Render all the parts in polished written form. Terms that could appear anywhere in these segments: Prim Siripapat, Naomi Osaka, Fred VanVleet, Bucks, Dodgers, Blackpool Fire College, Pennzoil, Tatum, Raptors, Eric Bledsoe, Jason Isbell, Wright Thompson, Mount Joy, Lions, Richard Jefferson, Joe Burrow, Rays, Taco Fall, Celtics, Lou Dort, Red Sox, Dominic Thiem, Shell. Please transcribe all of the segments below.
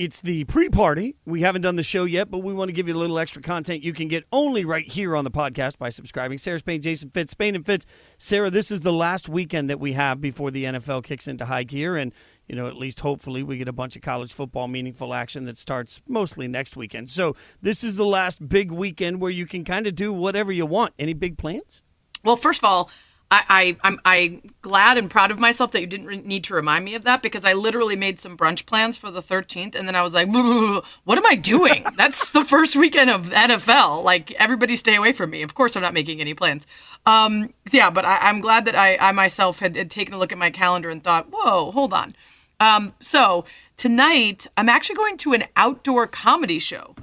It's the pre-party. We haven't done the show yet, but we want to give you a little extra content you can get only right here on the podcast by subscribing. Sarah Spain, Jason Fitz, Spain and Fitz. Sarah, this is the last weekend that we have before the NFL kicks into high gear, and you know, at least hopefully we get a bunch of college football meaningful action that starts mostly next weekend. So this is the last big weekend where you can kind of do whatever you want. Any big plans? Well, first of all, I'm glad and proud of myself that you didn't need to remind me of that, because I literally made some brunch plans for the 13th, and then I was like, what am I doing? That's the first weekend of NFL. Like, everybody stay away from me. Of course I'm not making any plans. Yeah, but I'm glad that I myself had taken a look at my calendar and thought, whoa, hold on. So tonight I'm actually going to an outdoor comedy show.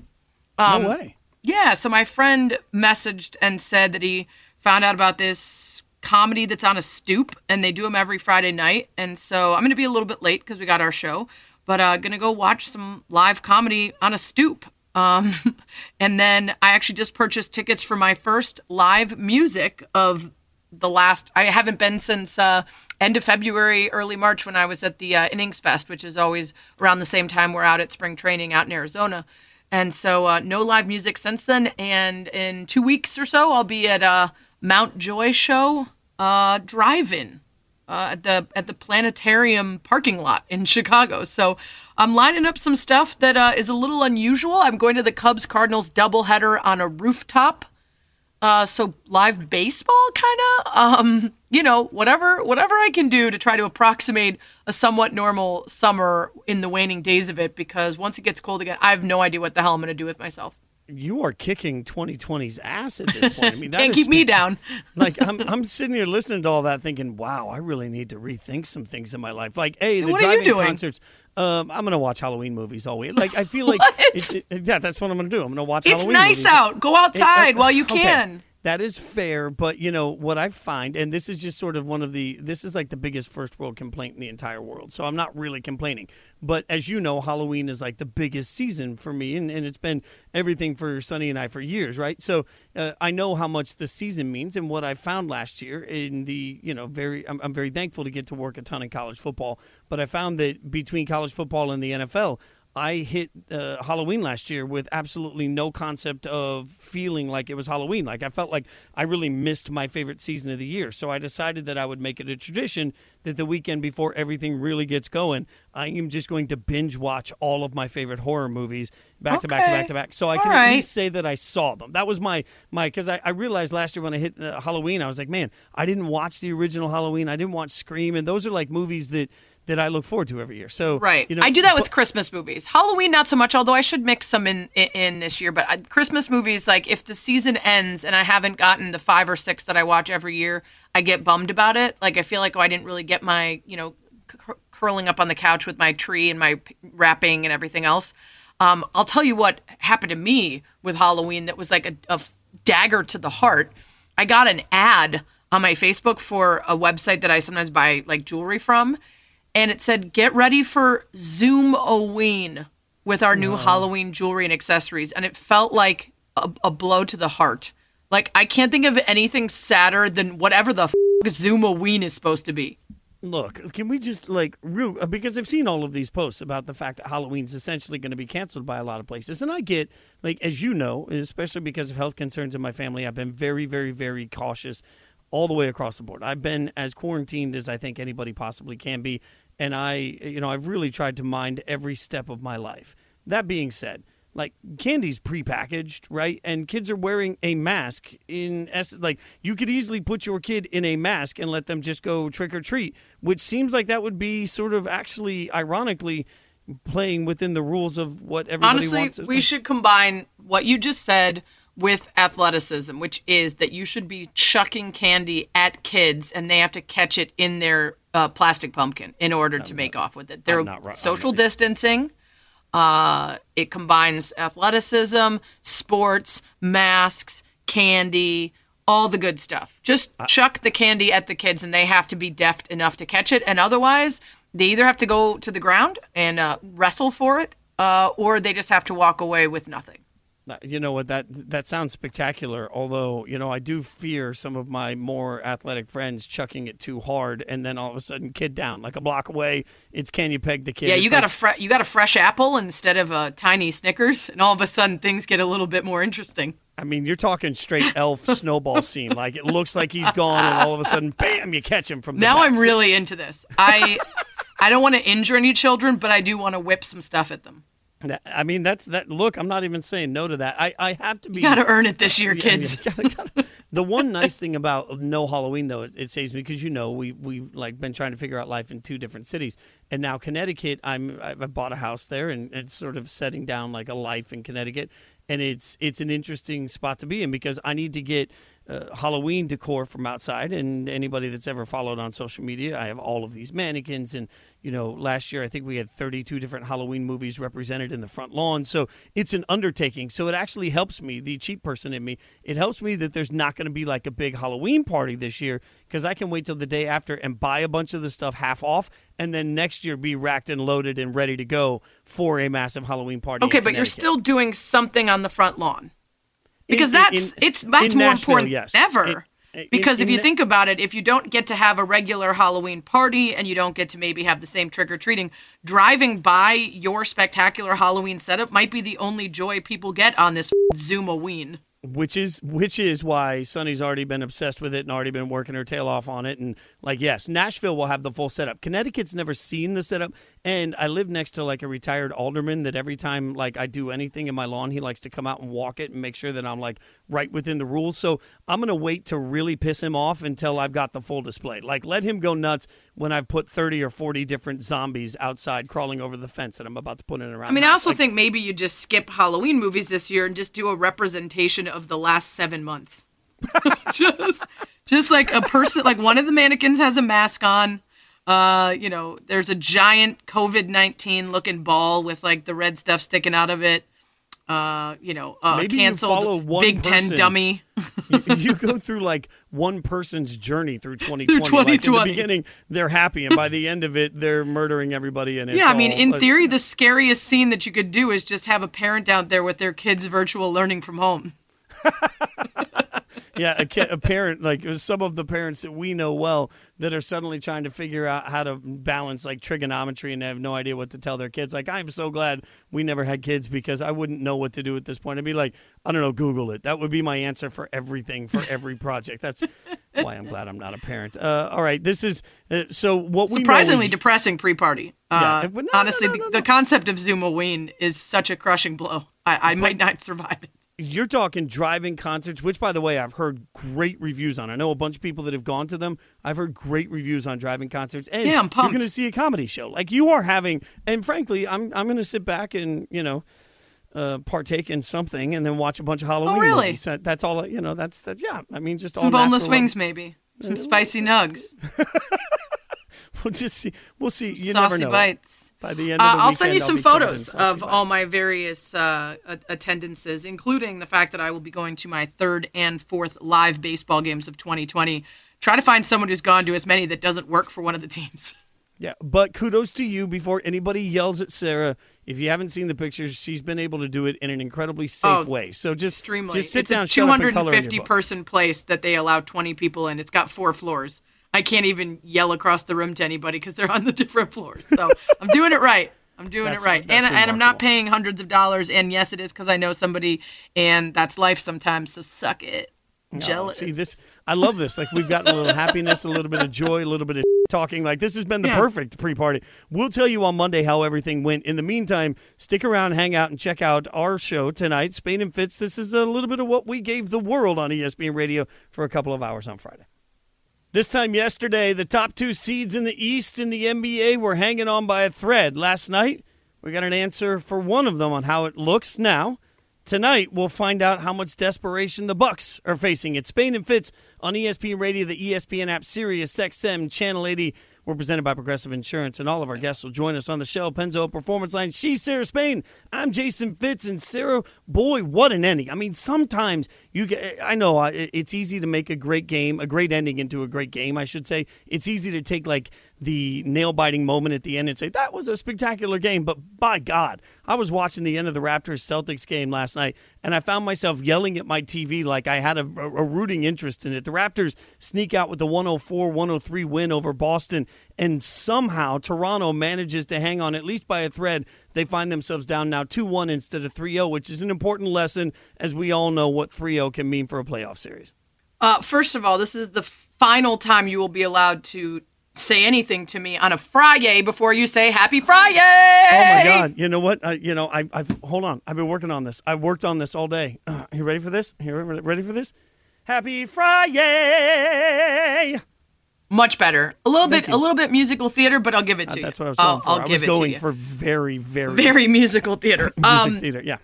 No way. Yeah, so my friend messaged and said that he found out about this comedy that's on a stoop, and they do them every Friday night. And so I'm going to be a little bit late because we got our show, but going to go watch some live comedy on a stoop. And then I actually just purchased tickets for my first live music of the last, I haven't been since end of February, early March, when I was at the Innings Fest, which is always around the same time we're out at spring training out in Arizona. And so no live music since then. And in 2 weeks or so, I'll be at Mount Joy show drive-in at the planetarium parking lot in Chicago. So I'm lining up some stuff that is a little unusual. I'm going to the Cubs-Cardinals doubleheader on a rooftop. So live baseball, kind of. You know, whatever I can do to try to approximate a somewhat normal summer in the waning days of it, because once it gets cold again, I have no idea what the hell I'm going to do with myself. You are kicking 2020's ass at this point. I mean, that can't keep me down. Like, I'm sitting here listening to all that, thinking, "Wow, I really need to rethink some things in my life." Like, hey, the driving concerts. I'm gonna watch Halloween movies all week. Like, I feel like, yeah, that's what I'm gonna do. I'm gonna watch Halloween movies. It's nice out. Go outside while you can. Okay. That is fair, but you know what I find, and this is just sort of this is like the biggest first world complaint in the entire world, so I'm not really complaining. But as you know, Halloween is like the biggest season for me, and it's been everything for Sonny and I for years, right? So I know how much the season means, and what I found last year in the, you know, I'm very thankful to get to work a ton in college football, but I found that between college football and the NFL, I hit Halloween last year with absolutely no concept of feeling like it was Halloween. Like, I felt like I really missed my favorite season of the year. So I decided that I would make it a tradition that the weekend before everything really gets going, I am just going to binge watch all of my favorite horror movies back to back. So I can at least say that I saw them. That was my because I realized last year when I hit Halloween, I was like, man, I didn't watch the original Halloween. I didn't watch Scream. And those are like movies that I look forward to every year. So right, you know, I do that with Christmas movies. Halloween, not so much, although I should mix some in this year. But Christmas movies, like, if the season ends and I haven't gotten the 5 or 6 that I watch every year, I get bummed about it. Like, I feel like, oh, I didn't really get my, you know, curling up on the couch with my tree and my wrapping and everything else. I'll tell you what happened to me with Halloween that was like a dagger to the heart. I got an ad on my Facebook for a website that I sometimes buy, like, jewelry from. And it said, get ready for Zoom-o-ween with our new Halloween jewelry and accessories. And it felt like a blow to the heart. Like, I can't think of anything sadder than whatever the Zoom-o-ween is supposed to be. Look, can we just, like, because I've seen all of these posts about the fact that Halloween's essentially going to be canceled by a lot of places. And I get, like, as you know, especially because of health concerns in my family, I've been very, very, very cautious all the way across the board. I've been as quarantined as I think anybody possibly can be. And I've really tried to mind every step of my life. That being said, like, candy's prepackaged, right? And kids are wearing a mask in essence. Like, you could easily put your kid in a mask and let them just go trick or treat, which seems like that would be sort of actually, ironically, playing within the rules of what everybody wants. Honestly, we should combine what you just said with athleticism, which is that you should be chucking candy at kids and they have to catch it in their plastic pumpkin in order to make off with it. They're social distancing. It combines athleticism, sports, masks, candy, all the good stuff. Just chuck the candy at the kids and they have to be deft enough to catch it. And otherwise, they either have to go to the ground and wrestle for it or they just have to walk away with nothing. You know what, that sounds spectacular, although, you know, I do fear some of my more athletic friends chucking it too hard and then all of a sudden kid down. Like a block away, it's can you peg the kid? Yeah, you got, like, you got a fresh apple instead of a tiny Snickers, and all of a sudden things get a little bit more interesting. I mean, you're talking straight elf snowball scene. Like, it looks like he's gone, and all of a sudden, bam, you catch him from the back. I'm really into this. I don't want to injure any children, but I do want to whip some stuff at them. I mean, that's that. Look, I'm not even saying no to that. I have to be. You got to earn it this year, kids. The one nice thing about no Halloween, though, it saves me, because, you know, we've like been trying to figure out life in two different cities, and now Connecticut. I bought a house there, and it's sort of setting down like a life in Connecticut, and it's an interesting spot to be in, because I need to get Halloween decor from outside. And anybody that's ever followed on social media, I have all of these mannequins, and, you know, last year I think we had 32 different Halloween movies represented in the front lawn. So it's an undertaking. So it actually helps me, the cheap person in me, it helps me that there's not going to be like a big Halloween party this year, because I can wait till the day after and buy a bunch of the stuff half off, and then next year be racked and loaded and ready to go for a massive Halloween party. Okay, but you're still doing something on the front lawn. Because that's more important than ever. Because if you think about it, if you don't get to have a regular Halloween party, and you don't get to maybe have the same trick-or-treating, driving by your spectacular Halloween setup might be the only joy people get on this Zoom-a-ween. Which is why Sunny's already been obsessed with it and already been working her tail off on it. And, like, yes, Nashville will have the full setup. Connecticut's never seen the setup. And I live next to, like, a retired alderman that every time, like, I do anything in my lawn, he likes to come out and walk it and make sure that I'm, like, right within the rules. So I'm going to wait to really piss him off until I've got the full display. Like, let him go nuts when I've put 30 or 40 different zombies outside crawling over the fence that I'm about to put in around. I mean, I also think maybe you just skip Halloween movies this year and just do a representation of the last 7 months. just like a person, like one of the mannequins has a mask on. You know, there's a giant COVID-19 looking ball with like the red stuff sticking out of it. You know, canceled Big Ten dummy. you go through like one person's journey through 2020. Like in the beginning, they're happy, and by the end of it, they're murdering everybody. And yeah, I mean, in theory, the scariest scene that you could do is just have a parent out there with their kids virtual learning from home. Yeah, a parent, like some of the parents that we know well that are suddenly trying to figure out how to balance like trigonometry, and they have no idea what to tell their kids. Like, I'm so glad we never had kids, because I wouldn't know what to do at this point. I'd be like, I don't know, Google it. That would be my answer for everything, for every project. That's why I'm glad I'm not a parent. All right, this is so what we surprisingly know is depressing pre-party. Yeah, no, honestly, the concept of Zoom-a-ween is such a crushing blow. I might not survive it. You're talking driving concerts, which, by the way, I've heard great reviews on. I know a bunch of people that have gone to them. I've heard great reviews on driving concerts. And yeah, I'm pumped. You're going to see a comedy show. Like, you are having, and frankly, I'm going to sit back and, you know, partake in something and then watch a bunch of Halloween movies. That's all, you know, that's yeah. I mean, just some all boneless wings, maybe. Some spicy nugs. We'll just see. We'll see. You never know. Saucy bites. By the end of the I'll weekend, send you some photos of all my various attendances, including the fact that I will be going to my third and fourth live baseball games of 2020. Try to find someone who's gone to as many that doesn't work for one of the teams. Yeah, but kudos to you. Before anybody yells at Sarah, if you haven't seen the pictures, she's been able to do it in an incredibly safe way. So just sit down, shut up, and color in your book. It's a 250-person place that they allow 20 people in. It's got 4 floors. I can't even yell across the room to anybody because they're on the different floors. So I'm doing it right. And I'm not paying hundreds of dollars. And yes, it is, because I know somebody, and that's life sometimes. So suck it. Jealous. See, I love this. Like, we've gotten a little happiness, a little bit of joy, a little bit of talking. Like, this has been the perfect pre-party. We'll tell you on Monday how everything went. In the meantime, stick around, hang out, and check out our show tonight, Spain and Fitz. This is a little bit of what we gave the world on ESPN Radio for a couple of hours on Friday. This time yesterday, the top 2 seeds in the East in the NBA were hanging on by a thread. Last night, we got an answer for one of them on how it looks now. Tonight, we'll find out how much desperation the Bucks are facing. It's Spain and Fitz on ESPN Radio, the ESPN app, Sirius XM, Channel 80. We're presented by Progressive Insurance, and all of our guests will join us on the Shell Pennzoil Performance Line. She's Sarah Spain. I'm Jason Fitz. And Sarah, boy, what an ending. I mean, sometimes you get, I know it's easy to make a great game, a great ending into a great game, I should say. It's easy to take like the nail-biting moment at the end and say, that was a spectacular game. But by God, I was watching the end of the Raptors-Celtics game last night, and I found myself yelling at my TV like I had a rooting interest in it. The Raptors sneak out with the 104-103 win over Boston, and somehow Toronto manages to hang on at least by a thread. They find themselves down now 2-1 instead of 3-0, which is an important lesson, as we all know what 3-0 can mean for a playoff series. First of all, this is the final time you will be allowed to say anything to me on a Friday before you say Happy Friday. Oh my God! You know what? Hold on. I've been working on this. I worked on this all day. You ready for this? Happy Friday. Much better. A little bit musical theater, but I'll give it to you. That's what I was going for. I was going for very, very, very musical theater. Yeah.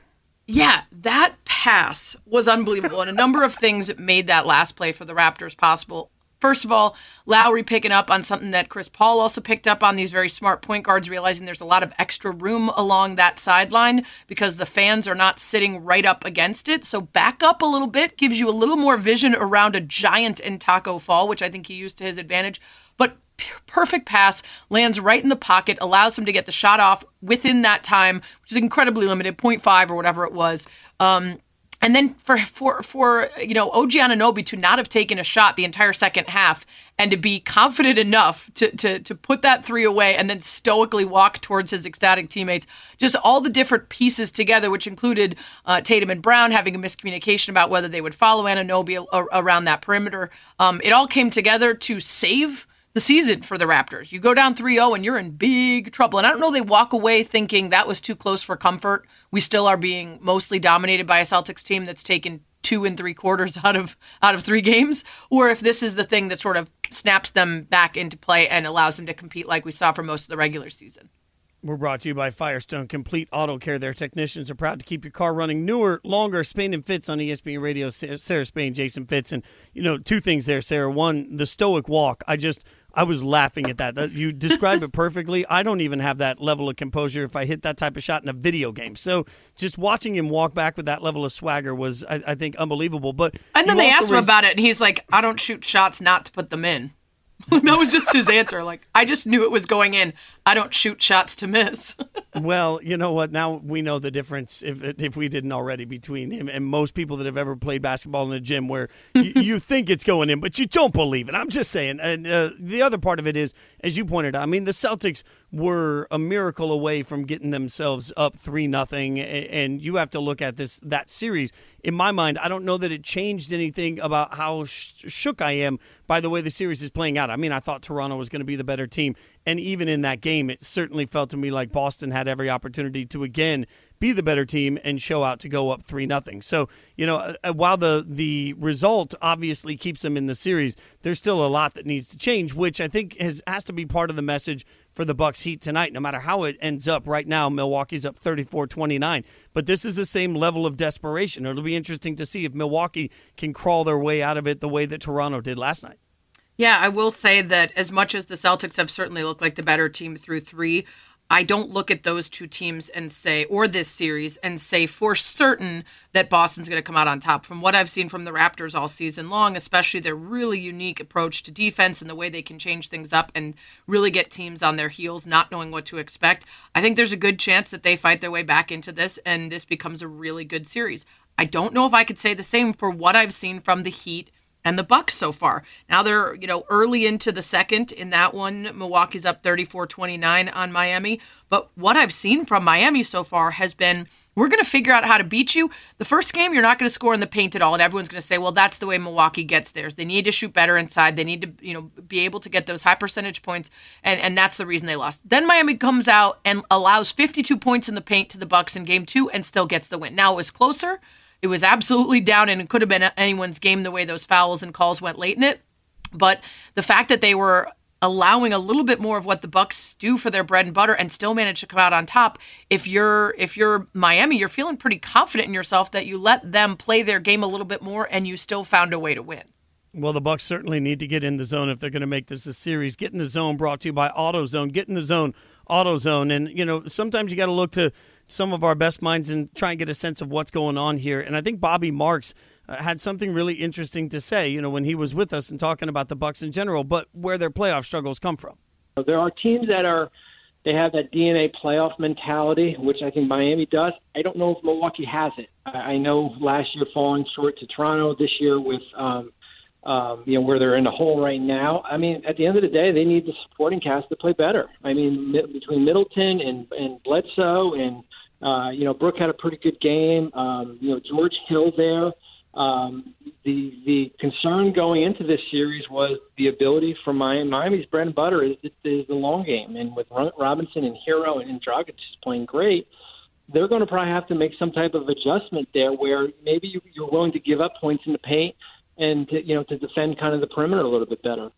Yeah, that pass was unbelievable, and a number of things made that last play for the Raptors possible. First of all, Lowry picking up on something that Chris Paul also picked up on, these very smart point guards realizing there's a lot of extra room along that sideline because the fans are not sitting right up against it. So back up a little bit, gives you a little more vision around a giant in Taco Fall, which I think he used to his advantage. But perfect pass, lands right in the pocket, allows him to get the shot off within that time, which is incredibly limited, 0.5 or whatever it was. And then for OG Anunoby to not have taken a shot the entire second half and to be confident enough to put that three away and then stoically walk towards his ecstatic teammates, just all the different pieces together, which included Tatum and Brown having a miscommunication about whether they would follow Anunoby around that perimeter. It all came together to save the season for the Raptors. You go down 3-0 and you're in big trouble. And I don't know, they walk away thinking that was too close for comfort. We still are being mostly dominated by a Celtics team that's taken 2 3/4 out of 3 games, or if this is the thing that sort of snaps them back into play and allows them to compete like we saw for most of the regular season. We're brought to you by Firestone Complete Auto Care. Their technicians are proud to keep your car running newer, longer. Spain and Fitz on ESPN Radio. Sarah Spain, Jason Fitz. And, two things there, Sarah. One, the stoic walk. I was laughing at that. You described it perfectly. I don't even have that level of composure if I hit that type of shot in a video game. So just watching him walk back with that level of swagger was, I think, unbelievable. But and then they asked him about it, and he's like, I don't shoot shots not to put them in. That was just his answer. Like, I just knew it was going in. I don't shoot shots to miss. Well, you know what? Now we know the difference, if we didn't already, between him and most people that have ever played basketball in a gym where you think it's going in, but you don't believe it. I'm just saying. And the other part of it is, as you pointed out, I mean, the Celtics were a miracle away from getting themselves up 3-0, and you have to look at that series. In my mind, I don't know that it changed anything about how shook I am by the way the series is playing out. I mean, I thought Toronto was going to be the better team, and even in that game, it certainly felt to me like Boston had every opportunity to again be the better team and show out to go up 3-0. So, while the result obviously keeps them in the series, there's still a lot that needs to change, which I think has to be part of the message for the Bucks Heat tonight, no matter how it ends up. Right now, Milwaukee's up 34-29. But this is the same level of desperation. It'll be interesting to see if Milwaukee can crawl their way out of it the way that Toronto did last night. Yeah, I will say that as much as the Celtics have certainly looked like the better team through 3, I don't look at those two teams and say, or this series, and say for certain that Boston's going to come out on top. From what I've seen from the Raptors all season long, especially their really unique approach to defense and the way they can change things up and really get teams on their heels, not knowing what to expect, I think there's a good chance that they fight their way back into this and this becomes a really good series. I don't know if I could say the same for what I've seen from the Heat and the Bucks so far. Now they're, early into the second in that one. Milwaukee's up 34-29 on Miami. But what I've seen from Miami so far has been, we're going to figure out how to beat you. The first game, you're not going to score in the paint at all. And everyone's going to say, well, that's the way Milwaukee gets theirs. They need to shoot better inside. They need to, be able to get those high percentage points. And that's the reason they lost. Then Miami comes out and allows 52 points in the paint to the Bucks in game 2 and still gets the win. Now it was closer. It was absolutely down, and it could have been anyone's game the way those fouls and calls went late in it. But the fact that they were allowing a little bit more of what the Bucks do for their bread and butter and still managed to come out on top, if you're Miami, you're feeling pretty confident in yourself that you let them play their game a little bit more and you still found a way to win. Well, the Bucks certainly need to get in the zone if they're going to make this a series. Get in the zone brought to you by AutoZone. Get in the zone, AutoZone. And, sometimes you got to look to some of our best minds and try and get a sense of what's going on here. And I think Bobby Marks had something really interesting to say, when he was with us and talking about the Bucks in general, but where their playoff struggles come from. There are teams that are, they have that DNA playoff mentality, which I think Miami does. I don't know if Milwaukee has it. I know last year falling short to Toronto, this year with where they're in the hole right now. I mean, at the end of the day, they need the supporting cast to play better. I mean, between Middleton and Bledsoe and, Brooke had a pretty good game. George Hill there. The concern going into this series was the ability for Miami's bread and butter is the long game. And with Robinson and Hero and Dragic is playing great, they're going to probably have to make some type of adjustment there where maybe you're willing to give up points in the paint and to defend kind of the perimeter a little bit better.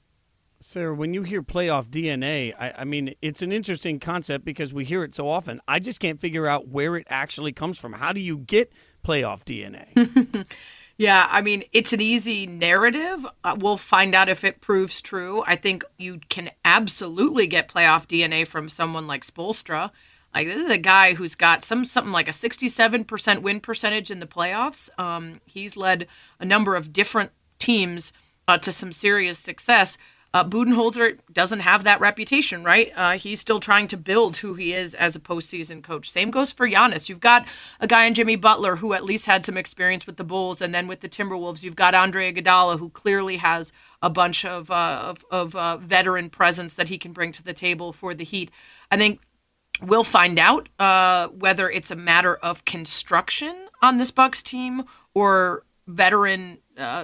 Sarah, when you hear playoff DNA, I mean, it's an interesting concept because we hear it so often. I just can't figure out where it actually comes from. How do you get playoff DNA? Yeah, I mean, it's an easy narrative. We'll find out if it proves true. I think you can absolutely get playoff DNA from someone like Spoelstra. Like, this is a guy who's got something like a 67% win percentage in the playoffs. He's led a number of different teams to some serious success. Budenholzer doesn't have that reputation, right? He's still trying to build who he is as a postseason coach. Same goes for Giannis. You've got a guy in Jimmy Butler who at least had some experience with the Bulls, and then with the Timberwolves, you've got Andre Iguodala, who clearly has a bunch of veteran presence that he can bring to the table for the Heat. I think we'll find out whether it's a matter of construction on this Bucks team or veteran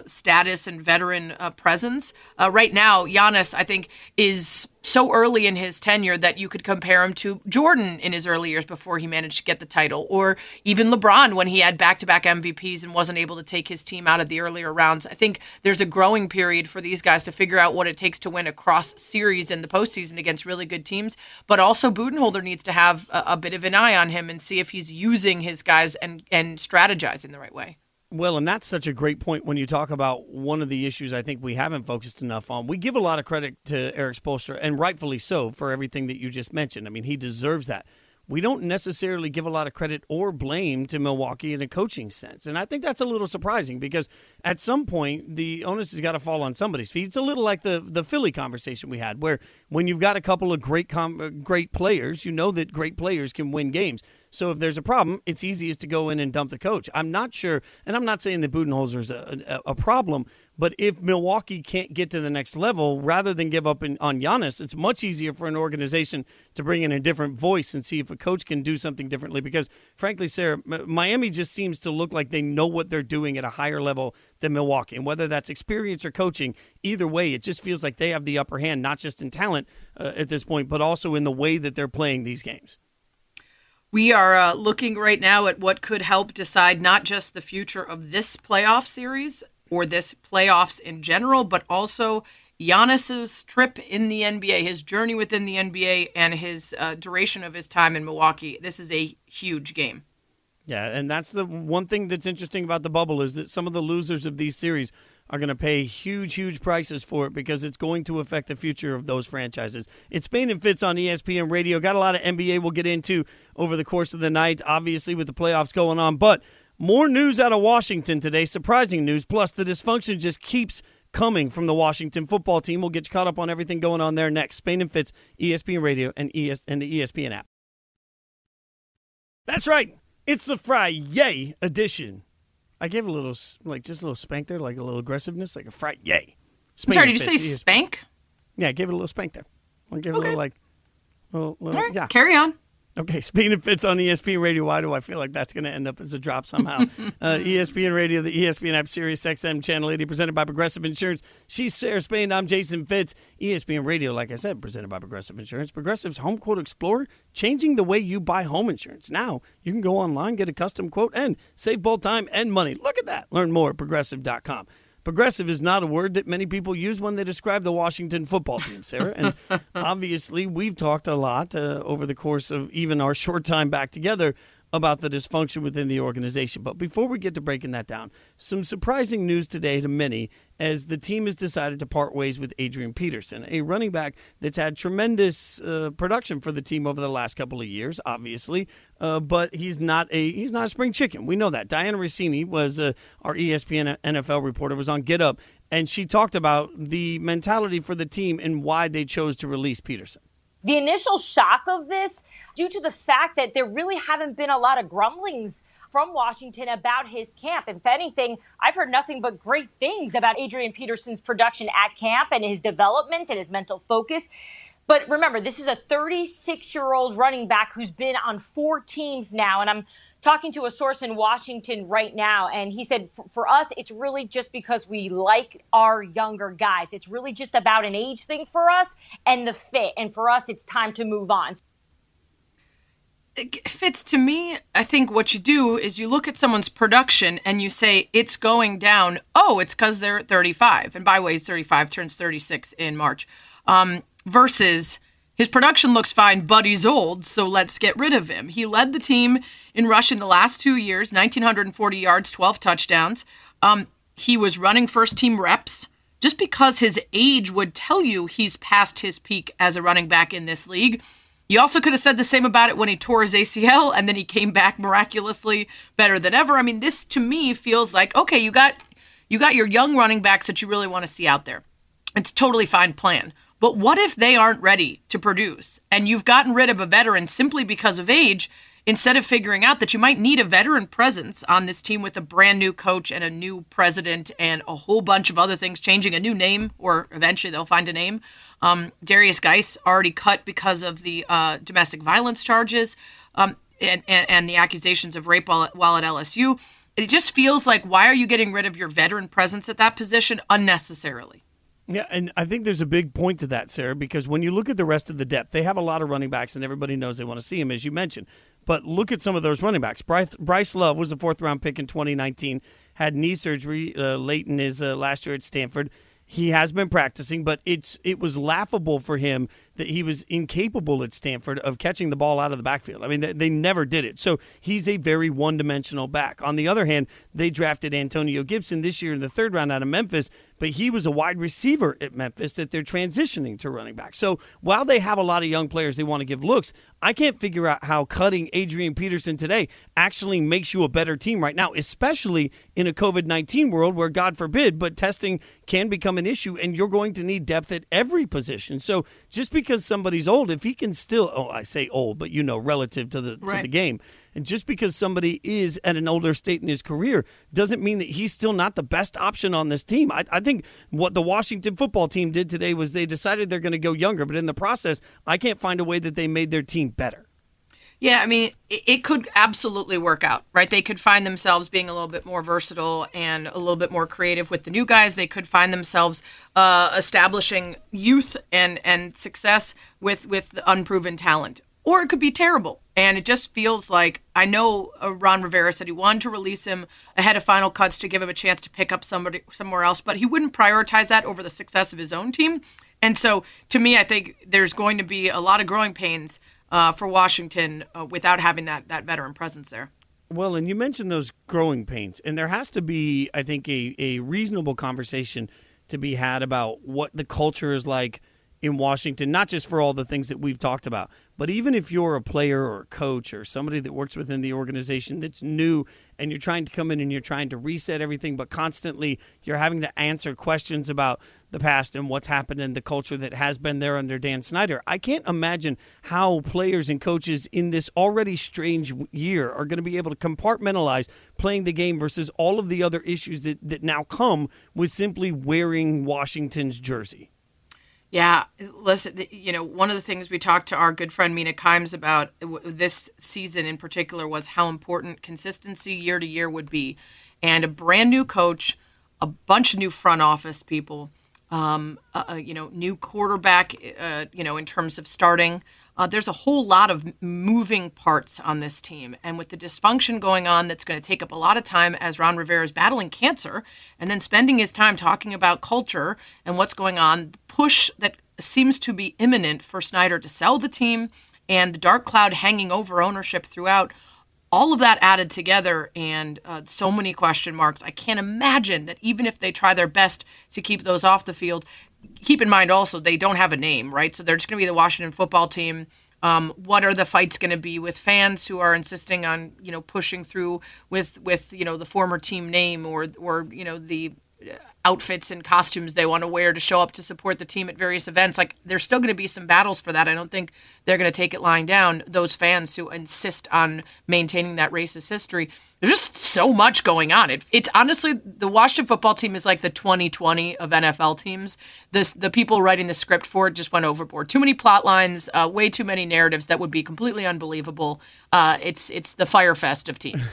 status and veteran presence. Right now, Giannis, I think, is so early in his tenure that you could compare him to Jordan in his early years before he managed to get the title, or even LeBron when he had back-to-back MVPs and wasn't able to take his team out of the earlier rounds. I think there's a growing period for these guys to figure out what it takes to win a cross series in the postseason against really good teams, but also Budenholzer needs to have a bit of an eye on him and see if he's using his guys and strategizing the right way. Well, and that's such a great point when you talk about one of the issues I think we haven't focused enough on. We give a lot of credit to Eric Spoelstra, and rightfully so, for everything that you just mentioned. I mean, he deserves that. We don't necessarily give a lot of credit or blame to Milwaukee in a coaching sense. And I think that's a little surprising because at some point, the onus has got to fall on somebody's feet. It's a little like the Philly conversation we had, where when you've got a couple of great players, you know that great players can win games. So if there's a problem, it's easiest to go in and dump the coach. I'm not sure, and I'm not saying that Budenholzer is a problem, but if Milwaukee can't get to the next level, rather than give up on Giannis, it's much easier for an organization to bring in a different voice and see if a coach can do something differently. Because, frankly, Sarah, Miami just seems to look like they know what they're doing at a higher level than Milwaukee. And whether that's experience or coaching, either way, it just feels like they have the upper hand, not just in talent at this point, but also in the way that they're playing these games. We are looking right now at what could help decide not just the future of this playoff series or this playoffs in general, but also Giannis's trip in the NBA, his journey within the NBA, and his duration of his time in Milwaukee. This is a huge game. Yeah, and that's the one thing that's interesting about the bubble is that some of the losers of these series are going to pay huge, huge prices for it because it's going to affect the future of those franchises. It's Spain and Fitz on ESPN Radio. Got a lot of NBA we'll get into over the course of the night, obviously with the playoffs going on. But more news out of Washington today, surprising news, plus the dysfunction just keeps coming from the Washington football team. We'll get you caught up on everything going on there next. Spain and Fitz, ESPN Radio, and the ESPN app. That's right. It's the Friday edition. I gave a little, just a little spank there, like a little aggressiveness, like a fright, yay. Spain. I'm sorry, did you say spank? Yeah, I gave it a little spank there. I gave it a little, all right, yeah. Carry on. Okay, Spain and Fitz on ESPN Radio. Why do I feel like that's going to end up as a drop somehow? ESPN Radio, the ESPN app, Sirius XM, Channel 80, presented by Progressive Insurance. She's Sarah Spain. I'm Jason Fitz. ESPN Radio, like I said, presented by Progressive Insurance. Progressive's Home Quote Explorer, changing the way you buy home insurance. Now you can go online, get a custom quote, and save both time and money. Look at that. Learn more at progressive.com. Progressive is not a word that many people use when they describe the Washington football team, Sarah. And obviously, we've talked a lot over the course of even our short time back together about the dysfunction within the organization. But before we get to breaking that down, some surprising news today to many as the team has decided to part ways with Adrian Peterson, a running back that's had tremendous production for the team over the last couple of years, obviously, but he's not a spring chicken. We know that. Diana Rossini was our ESPN NFL reporter, was on Get Up, and she talked about the mentality for the team and why they chose to release Peterson. the initial shock of this due to the fact that there really haven't been a lot of grumblings from Washington about his camp. If anything, I've heard nothing but great things about Adrian Peterson's production at camp and his development and his mental focus. But remember, this is a 36-year-old running back who's been on four teams now. And I'm talking to a source in Washington right now, and he said, for us, it's really just because we like our younger guys. It's really just about an age thing for us and the fit. And for us, it's time to move on. Fitz, to me, I think what you do is you look at someone's production and you say, it's going down. Oh, it's because they're at 35. And by the way, he's 35, turns 36 in March. Versus his production looks fine, but he's old, so let's get rid of him. He led the team in rushing the last 2 years, 1,940 yards, 12 touchdowns. He was running first-team reps. Just because his age would tell you he's past his peak as a running back in this league. You also could have said the same about it when he tore his ACL and then he came back miraculously better than ever. I mean, this to me feels like, okay, you got your young running backs that you really want to see out there. It's a totally fine plan. But what if they aren't ready to produce and you've gotten rid of a veteran simply because of age instead of figuring out that you might need a veteran presence on this team with a brand new coach and a new president and a whole bunch of other things, changing a new name, or eventually they'll find a name. Darius Geis already cut because of the domestic violence charges and the accusations of rape while at LSU. It just feels like, why are you getting rid of your veteran presence at that position unnecessarily? Yeah, and I think there's a big point to that, Sarah, because when you look at the rest of the depth, they have a lot of running backs, and everybody knows they want to see him, as you mentioned. But look at some of those running backs. Bryce Love was a fourth-round pick in 2019, had knee surgery late in his last year at Stanford. He has been practicing, but it was laughable for him that he was incapable at Stanford of catching the ball out of the backfield. I mean, they never did it. So he's a very one-dimensional back. On the other hand, they drafted Antonio Gibson this year in the third round out of Memphis, but he was a wide receiver at Memphis that they're transitioning to running back. So while they have a lot of young players they want to give looks, I can't figure out how cutting Adrian Peterson today actually makes you a better team right now, especially in a COVID-19 world where, God forbid, but testing can become an issue, and you're going to need depth at every position. So just because somebody's old, if he can still, I say old, but relative to the right. to the game, and just because somebody is at an older state in his career doesn't mean that he's still not the best option on this team. I think what the Washington football team did today was they decided they're going to go younger, but in the process, I can't find a way that they made their team better. Yeah, I mean, it could absolutely work out, right? They could find themselves being a little bit more versatile and a little bit more creative with the new guys. They could find themselves establishing youth and success with unproven talent. Or it could be terrible. And it just feels like, I know Ron Rivera said he wanted to release him ahead of final cuts to give him a chance to pick up somebody somewhere else, but he wouldn't prioritize that over the success of his own team. And so, to me, I think there's going to be a lot of growing pains for Washington without having that veteran presence there. Well, and you mentioned those growing pains, and there has to be, I think, a reasonable conversation to be had about what the culture is like in Washington, not just for all the things that we've talked about, but even if you're a player or a coach or somebody that works within the organization that's new and you're trying to come in and you're trying to reset everything, but constantly you're having to answer questions about the past and what's happened in the culture that has been there under Dan Snyder. I can't imagine how players and coaches in this already strange year are going to be able to compartmentalize playing the game versus all of the other issues that now come with simply wearing Washington's jersey. Yeah, listen, one of the things we talked to our good friend Mina Kimes about this season in particular was how important consistency year to year would be. And a brand new coach, a bunch of new front office people, new quarterback, in terms of starting. There's a whole lot of moving parts on this team. And with the dysfunction going on, that's going to take up a lot of time as Ron Rivera is battling cancer and then spending his time talking about culture and what's going on, the push that seems to be imminent for Snyder to sell the team and the dark cloud hanging over ownership throughout, all of that added together and so many question marks. I can't imagine that even if they try their best to keep those off the field. Keep in mind also, they don't have a name, right? So they're just going to be the Washington football team. What are the fights going to be with fans who are insisting on, pushing through with the former team name or the outfits and costumes they want to wear to show up to support the team at various events. Like, there's still going to be some battles for that. I don't think they're going to take it lying down, those fans who insist on maintaining that racist history. There's just so much going on. It's honestly, the Washington football team is like the 2020 of NFL teams. The people writing the script for it just went overboard. Too many plot lines, way too many narratives that would be completely unbelievable. It's the fire fest of teams.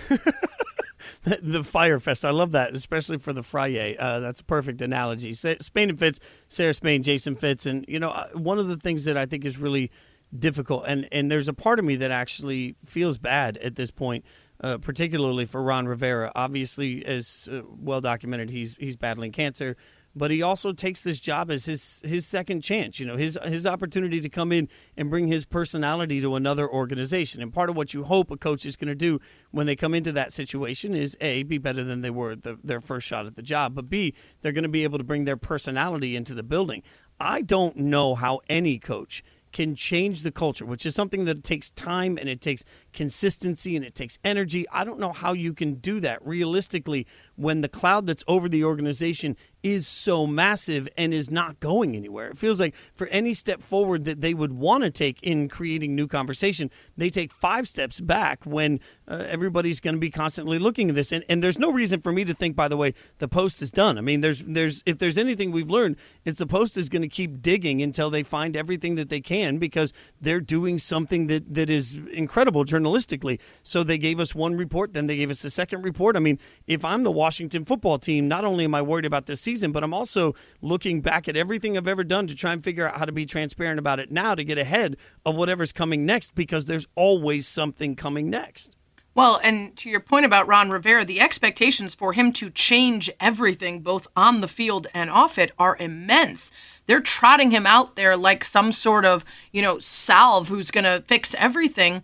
The fire fest. I love that, especially for the Friday. That's a perfect analogy. Spain and Fitz, Sarah Spain, Jason Fitz. And, you know, one of the things that I think is really difficult, and there's a part of me that actually feels bad at this point, particularly for Ron Rivera. Obviously, as well documented, he's battling cancer. But he also takes this job as his second chance, you know, his opportunity to come in and bring his personality to another organization. And part of what you hope a coach is going to do when they come into that situation is, A, be better than they were their first shot at the job, but B, they're going to be able to bring their personality into the building. I don't know how any coach can change the culture, which is something that takes time and it takes consistency and it takes energy. I don't know how you can do that realistically when the cloud that's over the organization is so massive and is not going anywhere. It feels like for any step forward that they would want to take in creating new conversation, they take 5 steps back when everybody's going to be constantly looking at this. And there's no reason for me to think, by the way, the Post is done. I mean, there's if there's anything we've learned, it's the Post is going to keep digging until they find everything that they can, because they're doing something that is incredible journalistically. So they gave us one report, then they gave us a second report. I mean, if I'm the Washington football team, not only am I worried about this season, but I'm also looking back at everything I've ever done to try and figure out how to be transparent about it now to get ahead of whatever's coming next, because there's always something coming next. Well, and to your point about Ron Rivera, the expectations for him to change everything, both on the field and off it, are immense. They're trotting him out there like some sort of, you know, salve who's going to fix everything.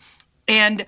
And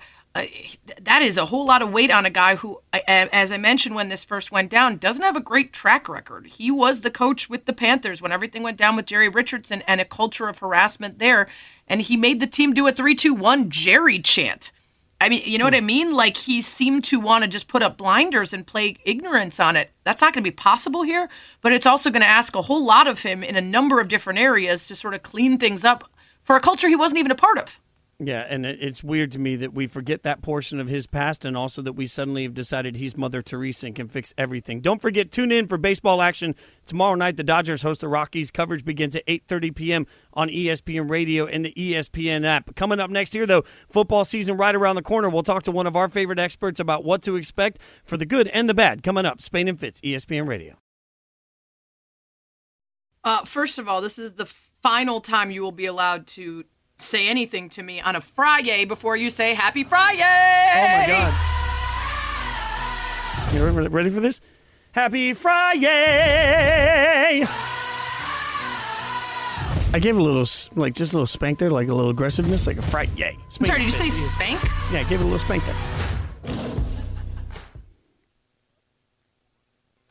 that is a whole lot of weight on a guy who, as I mentioned when this first went down, doesn't have a great track record. He was the coach with the Panthers when everything went down with Jerry Richardson and a culture of harassment there, and he made the team do a 3-2-1 Jerry chant. I mean, you know what I mean? Like, he seemed to want to just put up blinders and play ignorance on it. That's not going to be possible here, but it's also going to ask a whole lot of him in a number of different areas to sort of clean things up for a culture he wasn't even a part of. Yeah, and it's weird to me that we forget that portion of his past, and also that we suddenly have decided he's Mother Teresa and can fix everything. Don't forget, tune in for baseball action tomorrow night. The Dodgers host the Rockies. Coverage begins at 8:30 p.m. on ESPN Radio and the ESPN app. Coming up next year, though, football season right around the corner. We'll talk to one of our favorite experts about what to expect for the good and the bad. Coming up, Spain and Fitz, ESPN Radio. First of all, this is the final time you will be allowed to say anything to me on a Friday before you say happy Friday. Oh my God. You ready for this? Happy Friday. I gave a little, like, just a little spank there, like a little aggressiveness, like a Friday. Sorry, did you say spank? Yeah, I gave it a little spank there.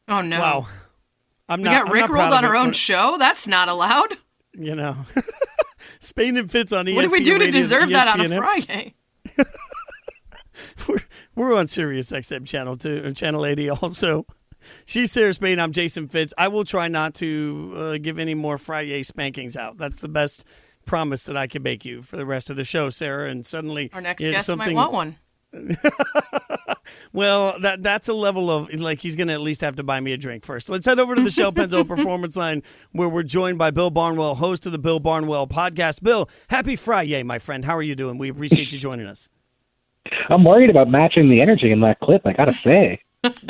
Oh no. Wow. We got Rickrolled on our own show? That's not allowed. You know. Spain and Fitz on ESPN. What did we do to deserve that on a Friday? We're on Sirius XM Channel 2 and Channel 80 also. She's Sarah Spain. I'm Jason Fitz. I will try not to give any more Friday spankings out. That's the best promise that I can make you for the rest of the show, Sarah. And suddenly, our next guest might want one. Well, that's a level of, like, he's going to at least have to buy me a drink first. Let's head over to the Shell Pennzoil Performance Line, where we're joined by Bill Barnwell, host of the Bill Barnwell Podcast. Bill, happy Friday, my friend. How are you doing? We appreciate you joining us. I'm worried about matching the energy in that clip, I got to say.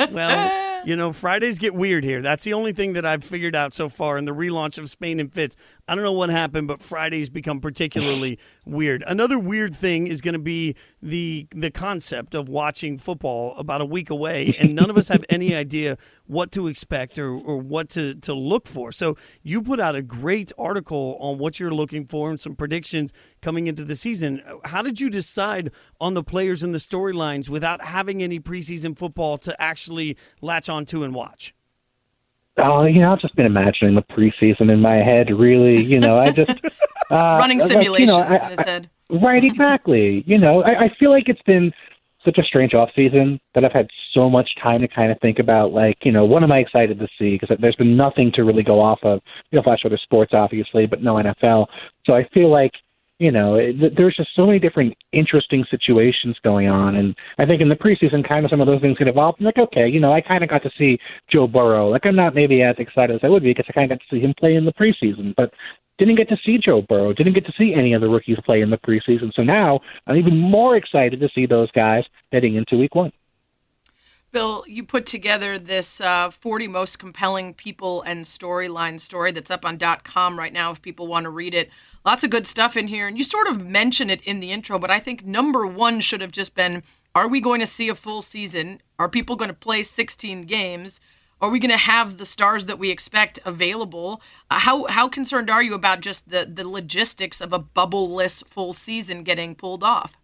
Well, you know, Fridays get weird here. That's the only thing that I've figured out so far in the relaunch of Spain and Fitz. I don't know what happened, but Fridays become particularly weird. Another weird thing is going to be the concept of watching football about a week away, and none of us have any idea what to expect or what to look for. So you put out a great article on what you're looking for and some predictions coming into the season. How did you decide on the players and the storylines without having any preseason football to actually latch onto and watch? Oh, you know, I've just been imagining the preseason in my head, really. You know, I just... running simulations in his head. Right, exactly. You know, I feel like it's been such a strange offseason that I've had so much time to kind of think about, like, you know, what am I excited to see? Because there's been nothing to really go off of. You know, Flash Order Sports, obviously, but no NFL. So I feel like, you know, there's just so many different interesting situations going on. And I think in the preseason, kind of some of those things get involved. I'm like, okay, you know, I kind of got to see Joe Burrow. Like, I'm not maybe as excited as I would be because I kind of got to see him play in the preseason. But didn't get to see Joe Burrow, didn't get to see any of the rookies play in the preseason. So now I'm even more excited to see those guys heading into week one. Bill, you put together this 40 most compelling people and storyline story that's up on .com right now if people want to read it. Lots of good stuff in here. And you sort of mention it in the intro, but I think number one should have just been, are we going to see a full season? Are people going to play 16 games? Are we going to have the stars that we expect available? How concerned are you about just the logistics of a bubble-less full season getting pulled off?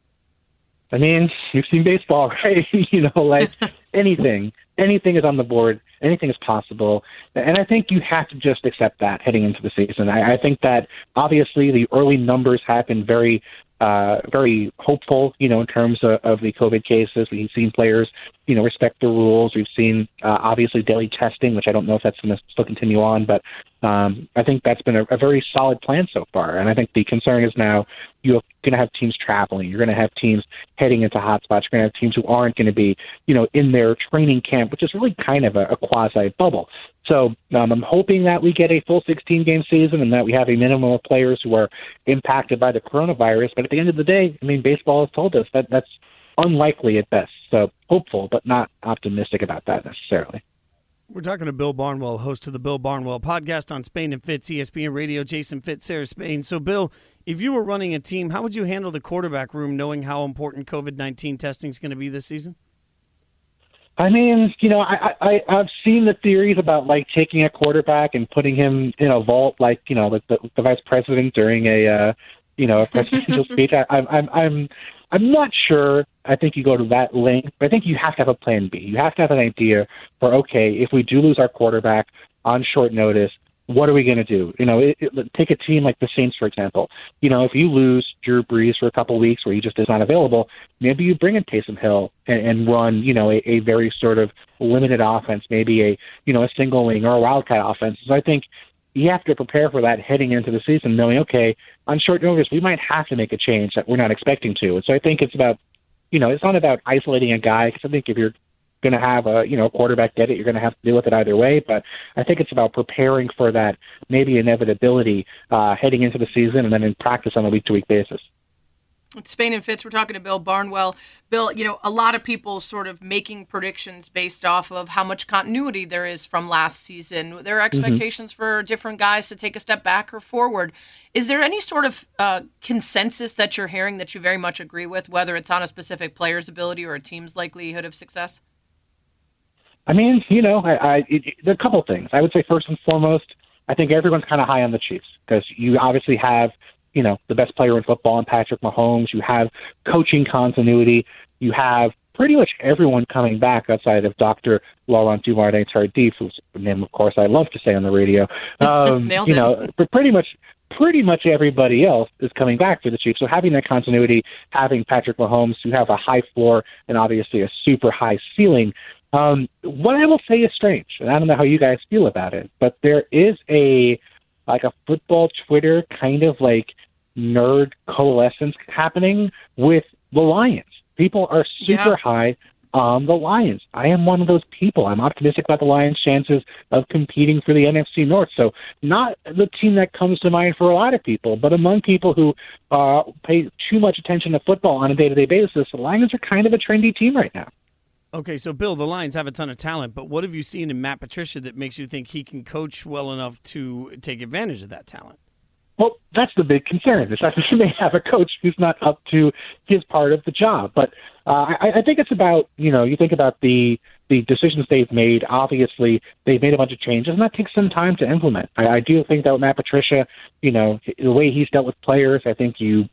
I mean, you've seen baseball, right? You know, like anything is on the board. Anything is possible. And I think you have to just accept that heading into the season. I think that obviously the early numbers have been very hopeful, you know, in terms of the COVID cases. We've seen players, you know, respect the rules. We've seen, obviously, daily testing, which I don't know if that's going to still continue on. But I think that's been a very solid plan so far. And I think the concern is now you're going to have teams traveling. You're going to have teams heading into hot spots. You're going to have teams who aren't going to be, you know, in their training camp, which is really kind of a quasi-bubble. So I'm hoping that we get a full 16-game season and that we have a minimum of players who are impacted by the coronavirus. But at the end of the day, I mean, baseball has told us that that's unlikely at best. So hopeful, but not optimistic about that necessarily. We're talking to Bill Barnwell, host of the Bill Barnwell podcast on Spain and Fitz, ESPN Radio, Jason Fitz, Sarah Spain. So, Bill, if you were running a team, how would you handle the quarterback room knowing how important COVID-19 testing is going to be this season? I mean, you know, I've seen the theories about, like, taking a quarterback and putting him in a vault, like, you know, like the vice president during a presidential speech. I'm not sure. I think you go to that length, but I think you have to have a plan B. You have to have an idea for, okay, if we do lose our quarterback on short notice, what are we going to do? You know, take a team like the Saints, for example. You know, if you lose Drew Brees for a couple of weeks where he just is not available, maybe you bring in Taysom Hill and run, you know, a very sort of limited offense, maybe a single wing or a wildcat offense. So I think you have to prepare for that heading into the season, knowing, okay, on short notice, we might have to make a change that we're not expecting to. And so I think it's about, you know, it's not about isolating a guy, because I think if you're going to have a, you know, quarterback get it, you're going to have to deal with it either way. But I think it's about preparing for that maybe inevitability heading into the season and then in practice on a week-to-week basis. It's Spain and Fitz. We're talking to Bill Barnwell. Bill, you know, a lot of people sort of making predictions based off of how much continuity there is from last season. There are expectations for different guys to take a step back or forward. Is there any sort of consensus that you're hearing that you very much agree with, whether it's on a specific player's ability or a team's likelihood of success? I mean, you know, there are a couple of things. I would say first and foremost, I think everyone's kind of high on the Chiefs because you obviously have, you know, the best player in football in Patrick Mahomes. You have coaching continuity. You have pretty much everyone coming back outside of Dr. Laurent Duvernay-Tardif, whose name, of course, I love to say on the radio. You know, but pretty much everybody else is coming back for the Chiefs. So having that continuity, having Patrick Mahomes, who have a high floor and obviously a super high ceiling. What I will say is strange, and I don't know how you guys feel about it, but there is a football Twitter kind of like nerd coalescence happening with the Lions. People are super high on the Lions. I am one of those people. I'm optimistic about the Lions' chances of competing for the NFC North. So not the team that comes to mind for a lot of people, but among people who pay too much attention to football on a day-to-day basis, the Lions are kind of a trendy team right now. Okay, so Bill, the Lions have a ton of talent, but what have you seen in Matt Patricia that makes you think he can coach well enough to take advantage of that talent? Well, that's the big concern. Is that he may have a coach who's not up to his part of the job. But I think it's about, you know, you think about the decisions they've made. Obviously, they've made a bunch of changes, and that takes some time to implement. I do think that with Matt Patricia, you know, the way he's dealt with players, I think you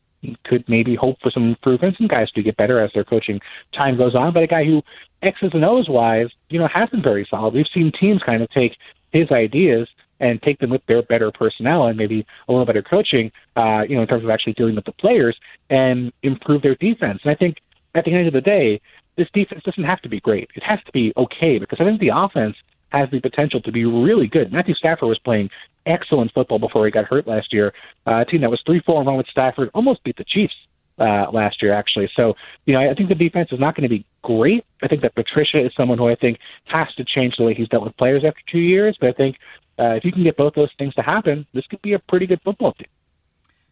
could maybe hope for some improvements, and guys do get better as their coaching time goes on. But a guy who X's and O's wise, you know, has been very solid. We've seen teams kind of take his ideas and take them with their better personnel and maybe a little better coaching, you know, in terms of actually dealing with the players and improve their defense. And I think at the end of the day, this defense doesn't have to be great. It has to be okay, because I think the offense has the potential to be really good. Matthew Stafford was playing excellent football before he got hurt last year. A team that was 3-4 run with Stafford almost beat the Chiefs last year, actually. So, you know, I think the defense is not going to be great. I think that Patricia is someone who I think has to change the way he's dealt with players after 2 years. But I think if you can get both those things to happen, this could be a pretty good football team.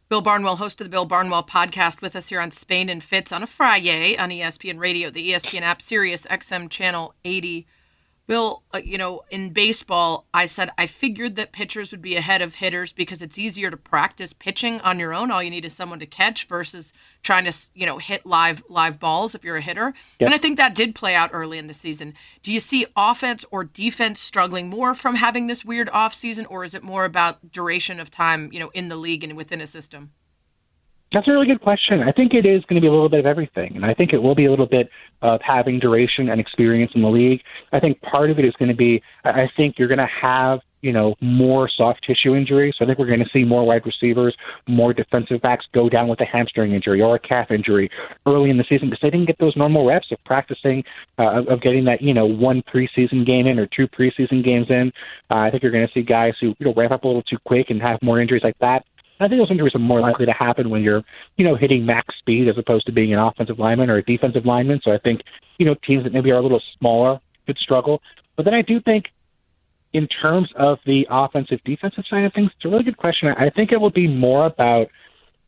Bill Barnwell, host of the Bill Barnwell podcast, with us here on Spain and Fitz on a Friday on ESPN Radio, the ESPN app, Sirius XM Channel 80. Bill, you know, in baseball, I said I figured that pitchers would be ahead of hitters because it's easier to practice pitching on your own. All you need is someone to catch versus trying to, you know, hit live balls if you're a hitter. Yep. And I think that did play out early in the season. Do you see offense or defense struggling more from having this weird off season, or is it more about duration of time, you know, in the league and within a system? That's a really good question. I think it is going to be a little bit of everything, and I think it will be a little bit of having duration and experience in the league. I think part of it is going to be, I think you're going to have, you know, more soft tissue injuries. So I think we're going to see more wide receivers, more defensive backs go down with a hamstring injury or a calf injury early in the season because they didn't get those normal reps of practicing, of getting that, you know, one preseason game in or two preseason games in. I think you're going to see guys who, you know, ramp up a little too quick and have more injuries like that. I think those injuries are more likely to happen when you're, you know, hitting max speed as opposed to being an offensive lineman or a defensive lineman. So I think, you know, teams that maybe are a little smaller could struggle. But then I do think in terms of the offensive-defensive side of things, it's a really good question. I think it will be more about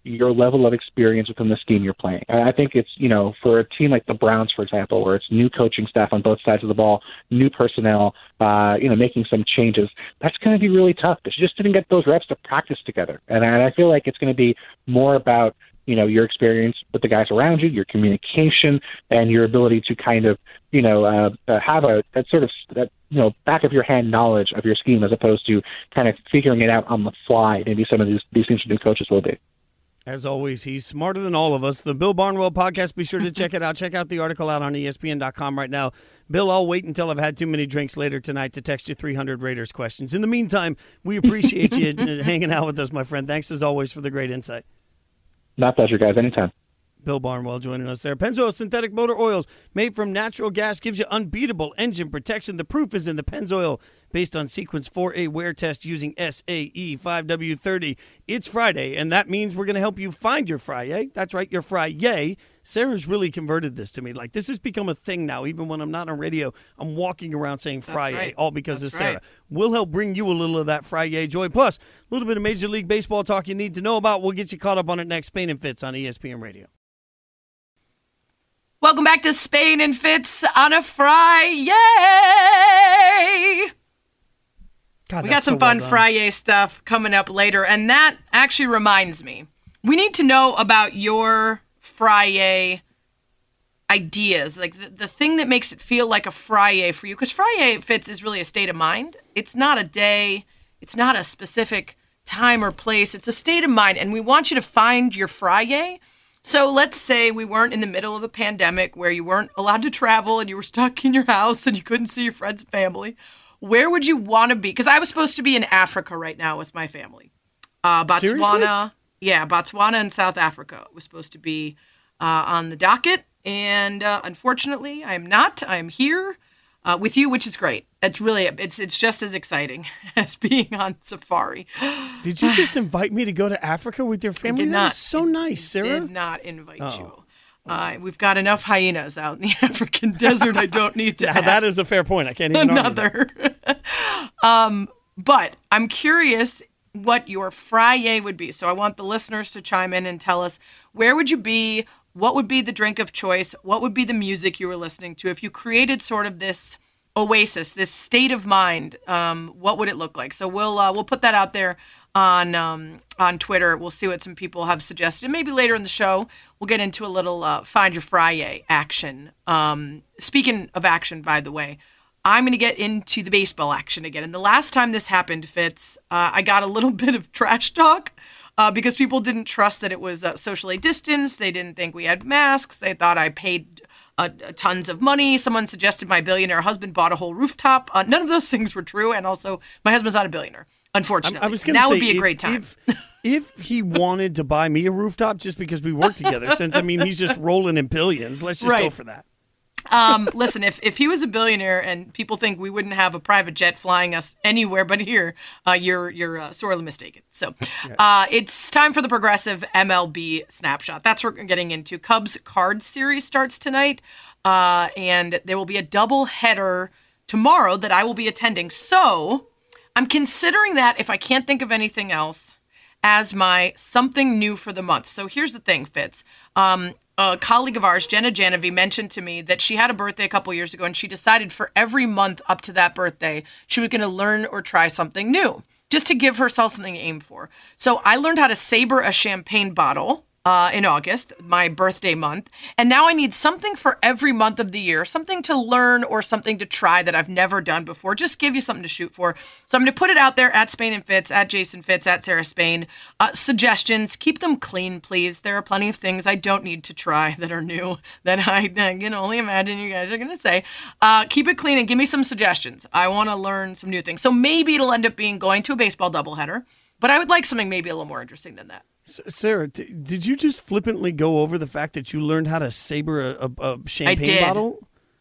your level of experience within the scheme you're playing. I think it's, you know, for a team like the Browns, for example, where it's new coaching staff on both sides of the ball, new personnel, you know, making some changes, that's going to be really tough because you just didn't get those reps to practice together. And I feel like it's going to be more about, you know, your experience with the guys around you, your communication, and your ability to kind of, you know, have a that sort of, that, you know, back of your hand knowledge of your scheme as opposed to kind of figuring it out on the fly. Maybe some of these things new coaches will do. As always, he's smarter than all of us. The Bill Barnwell podcast, be sure to check it out. Check out the article out on ESPN.com right now. Bill, I'll wait until I've had too many drinks later tonight to text you 300 Raiders questions. In the meantime, we appreciate you hanging out with us, my friend. Thanks, as always, for the great insight. My pleasure, guys. Anytime. Bill Barnwell joining us there. Pennzoil synthetic motor oils made from natural gas gives you unbeatable engine protection. The proof is in the Pennzoil based on sequence 4A wear test using SAE 5W30. It's Friday, and that means we're going to help you find your Fri-yay. That's right, your Fri-yay. Sarah's really converted this to me. Like, this has become a thing now. Even when I'm not on radio, I'm walking around saying Fri-yay, right, all because of Sarah. Right. We'll help bring you a little of that Fri-yay joy. Plus, a little bit of Major League Baseball talk you need to know about. We'll get you caught up on it next. Spain and Fitz on ESPN Radio. Welcome back to Spain and Fitz on a Fri-yay. God, we got some fun Fri-yay stuff coming up later. And that actually reminds me, we need to know about your Fri-yay ideas, like the thing that makes it feel like a Fri-yay for you. Because Fri-yay, Fitz, is really a state of mind. It's not a day. It's not a specific time or place. It's a state of mind. And we want you to find your Fri-yay. So let's say we weren't in the middle of a pandemic where you weren't allowed to travel and you were stuck in your house and you couldn't see your friends and family. Where would you want to be? Because I was supposed to be in Africa right now with my family. Botswana. Seriously? Yeah, Botswana and South Africa was supposed to be on the docket. And unfortunately, I am not. I am here with you, which is great. It's really, it's just as exciting as being on safari. Did you just invite me to go to Africa with your family? That is so nice, Sarah. I did not invite you. We've got enough hyenas out in the African desert. I don't need to. Now, that is a fair point. I can't even another. But I'm curious what your Fri-yay would be. So I want the listeners to chime in and tell us, where would you be? What would be the drink of choice? What would be the music you were listening to? If you created sort of this oasis, this state of mind, what would it look like? So we'll put that out there on Twitter. We'll see what some people have suggested. And maybe later in the show, we'll get into a little Find Your Fri-yay action. Speaking of action, by the way, I'm going to get into the baseball action again. And the last time this happened, Fitz, I got a little bit of trash talk because people didn't trust that it was socially distanced. They didn't think we had masks. They thought I paid tons of money. Someone suggested my billionaire husband bought a whole rooftop. None of those things were true. And also, my husband's not a billionaire, unfortunately. I was going to say, would be a great time. If he wanted to buy me a rooftop just because we work together, since, I mean, he's just rolling in billions, let's just go for that. Listen, if he was a billionaire and people think we wouldn't have a private jet flying us anywhere but here, you're sorely mistaken. So it's time for the Progressive MLB Snapshot. That's what we're getting into. Cubs Card Series starts tonight, and there will be a doubleheader tomorrow that I will be attending. So I'm considering that, if I can't think of anything else, as my something new for the month. So here's the thing, Fitz. A colleague of ours, Jenna Janovi, mentioned to me that she had a birthday a couple years ago, and she decided for every month up to that birthday, she was going to learn or try something new, just to give herself something to aim for. So I learned how to saber a champagne bottle in August, my birthday month, and now I need something for every month of the year, something to learn or something to try that I've never done before. Just give you something to shoot for. So I'm going to put it out there at Spain and Fitz, at Jason Fitz, at Sarah Spain. Suggestions, keep them clean, please. There are plenty of things I don't need to try that are new that I can only imagine you guys are going to say. Keep it clean and give me some suggestions. I want to learn some new things. So maybe it'll end up being going to a baseball doubleheader, but I would like something maybe a little more interesting than that. Sarah, did you just flippantly go over the fact that you learned how to saber a champagne bottle?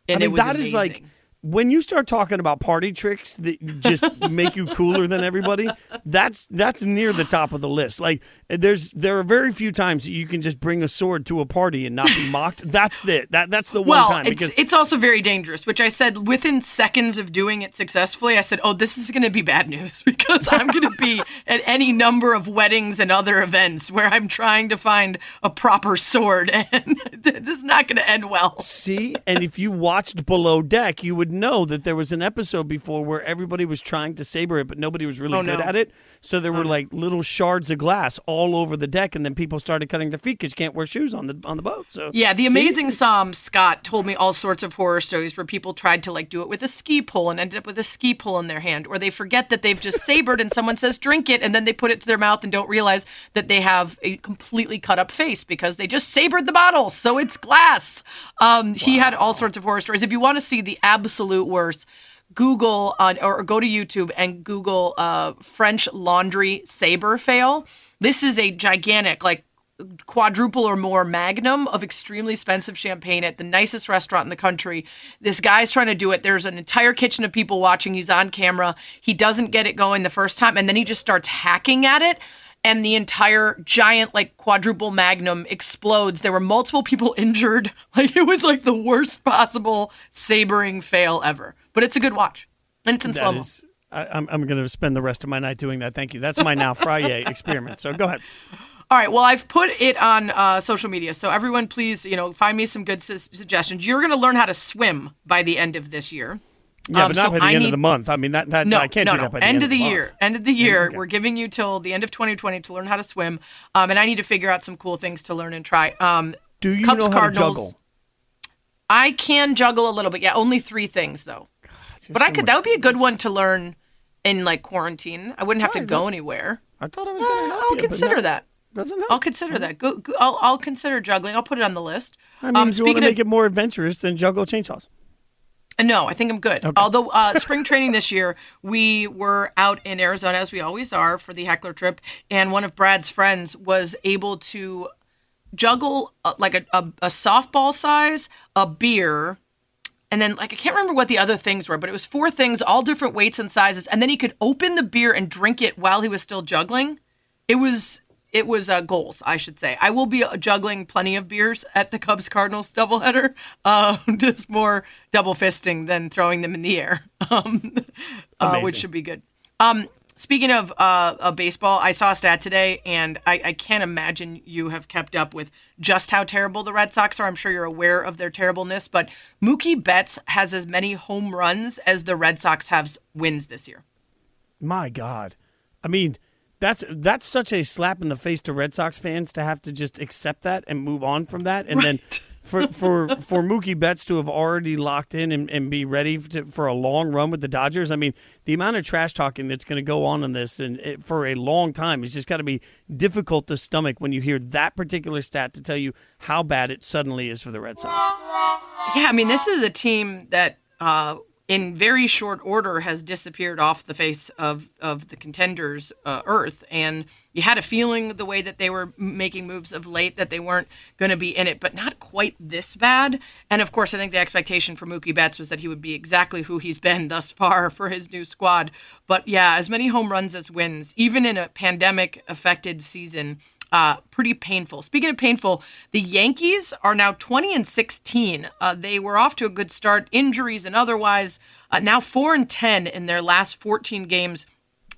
And I mean, it was amazing. Is like when you start talking about party tricks that just make you cooler than everybody. That's near the top of the list. Like there are very few times that you can just bring a sword to a party and not be mocked. That's it. That's the one time. It's also very dangerous, which I said within seconds of doing it successfully. I said, "Oh, this is going to be bad news because I'm going to be at any number of weddings and other events where I'm trying to find a proper sword, and it's not going to end well." See, and if you watched Below Deck, you would know that there was an episode before where everybody was trying to saber it, but nobody was really good at it. So there were like little shards of glass all over the deck, and then people started cutting their feet because you can't wear shoes on the boat. So yeah, the amazing Sam Scott told me all sorts of horror stories where people tried to like do it with a ski pole and ended up with a ski pole in their hand, or they forget that they've just sabered and someone says drink it, and then they put it to their mouth and don't realize that they have a completely cut up face because they just sabered the bottle, so it's glass. He had all sorts of horror stories. If you want to see the absolute worst, Google or go to YouTube and Google French laundry saber fail. This is a gigantic, like quadruple or more magnum of extremely expensive champagne at the nicest restaurant in the country. This guy's trying to do it. There's an entire kitchen of people watching. He's on camera. He doesn't get it going the first time, and then he just starts hacking at it. And the entire giant, like, quadruple magnum explodes. There were multiple people injured. Like, it was, like, the worst possible sabering fail ever. But it's a good watch. And it's in slow-mo. I'm going to spend the rest of my night doing that. Thank you. That's my now Friday experiment. So go ahead. All right. Well, I've put it on social media. So everyone, please, find me some good suggestions. You're going to learn how to swim by the end of this year. Yeah, but not by the end of the month. I mean, I can't do that by the end of the month. End of the year. Okay. We're giving you till the end of 2020 to learn how to swim, and I need to figure out some cool things to learn and try. Do you know how to juggle? I can juggle a little bit. Yeah, only 3 things, though. God, but I could. That would be a good one to learn in, like, quarantine. I wouldn't have to go anywhere. I thought I was going to help you. I'll consider that. Doesn't help. I'll consider that. Go, I'll consider juggling. I'll put it on the list. I mean, if you want to make it more adventurous, then juggle chainsaws. No, I think I'm good. Okay. Although spring training this year, we were out in Arizona, as we always are, for the heckler trip. And one of Brad's friends was able to juggle a softball size, a beer, and then I can't remember what the other things were, but it was 4 things, all different weights and sizes. And then he could open the beer and drink it while he was still juggling. It was goals, I should say. I will be juggling plenty of beers at the Cubs-Cardinals doubleheader, just more double-fisting than throwing them in the air, which should be good. Speaking of baseball, I saw a stat today, and I can't imagine you have kept up with just how terrible the Red Sox are. I'm sure you're aware of their terribleness, but Mookie Betts has as many home runs as the Red Sox have wins this year. My God. I mean... That's such a slap in the face to Red Sox fans to have to just accept that and move on from that. And then for Mookie Betts to have already locked in and be ready for a long run with the Dodgers, I mean, the amount of trash talking that's going to go on in this for a long time is just got to be difficult to stomach when you hear that particular stat to tell you how bad it suddenly is for the Red Sox. Yeah, I mean, this is a team that in very short order has disappeared off the face of the contenders' earth. And you had a feeling the way that they were making moves of late that they weren't going to be in it, but not quite this bad. And, of course, I think the expectation for Mookie Betts was that he would be exactly who he's been thus far for his new squad. But, yeah, as many home runs as wins, even in a pandemic-affected season, pretty painful. Speaking of painful, the Yankees are now 20-16. They were off to a good start, injuries and otherwise. Now 4-10 in their last 14 games,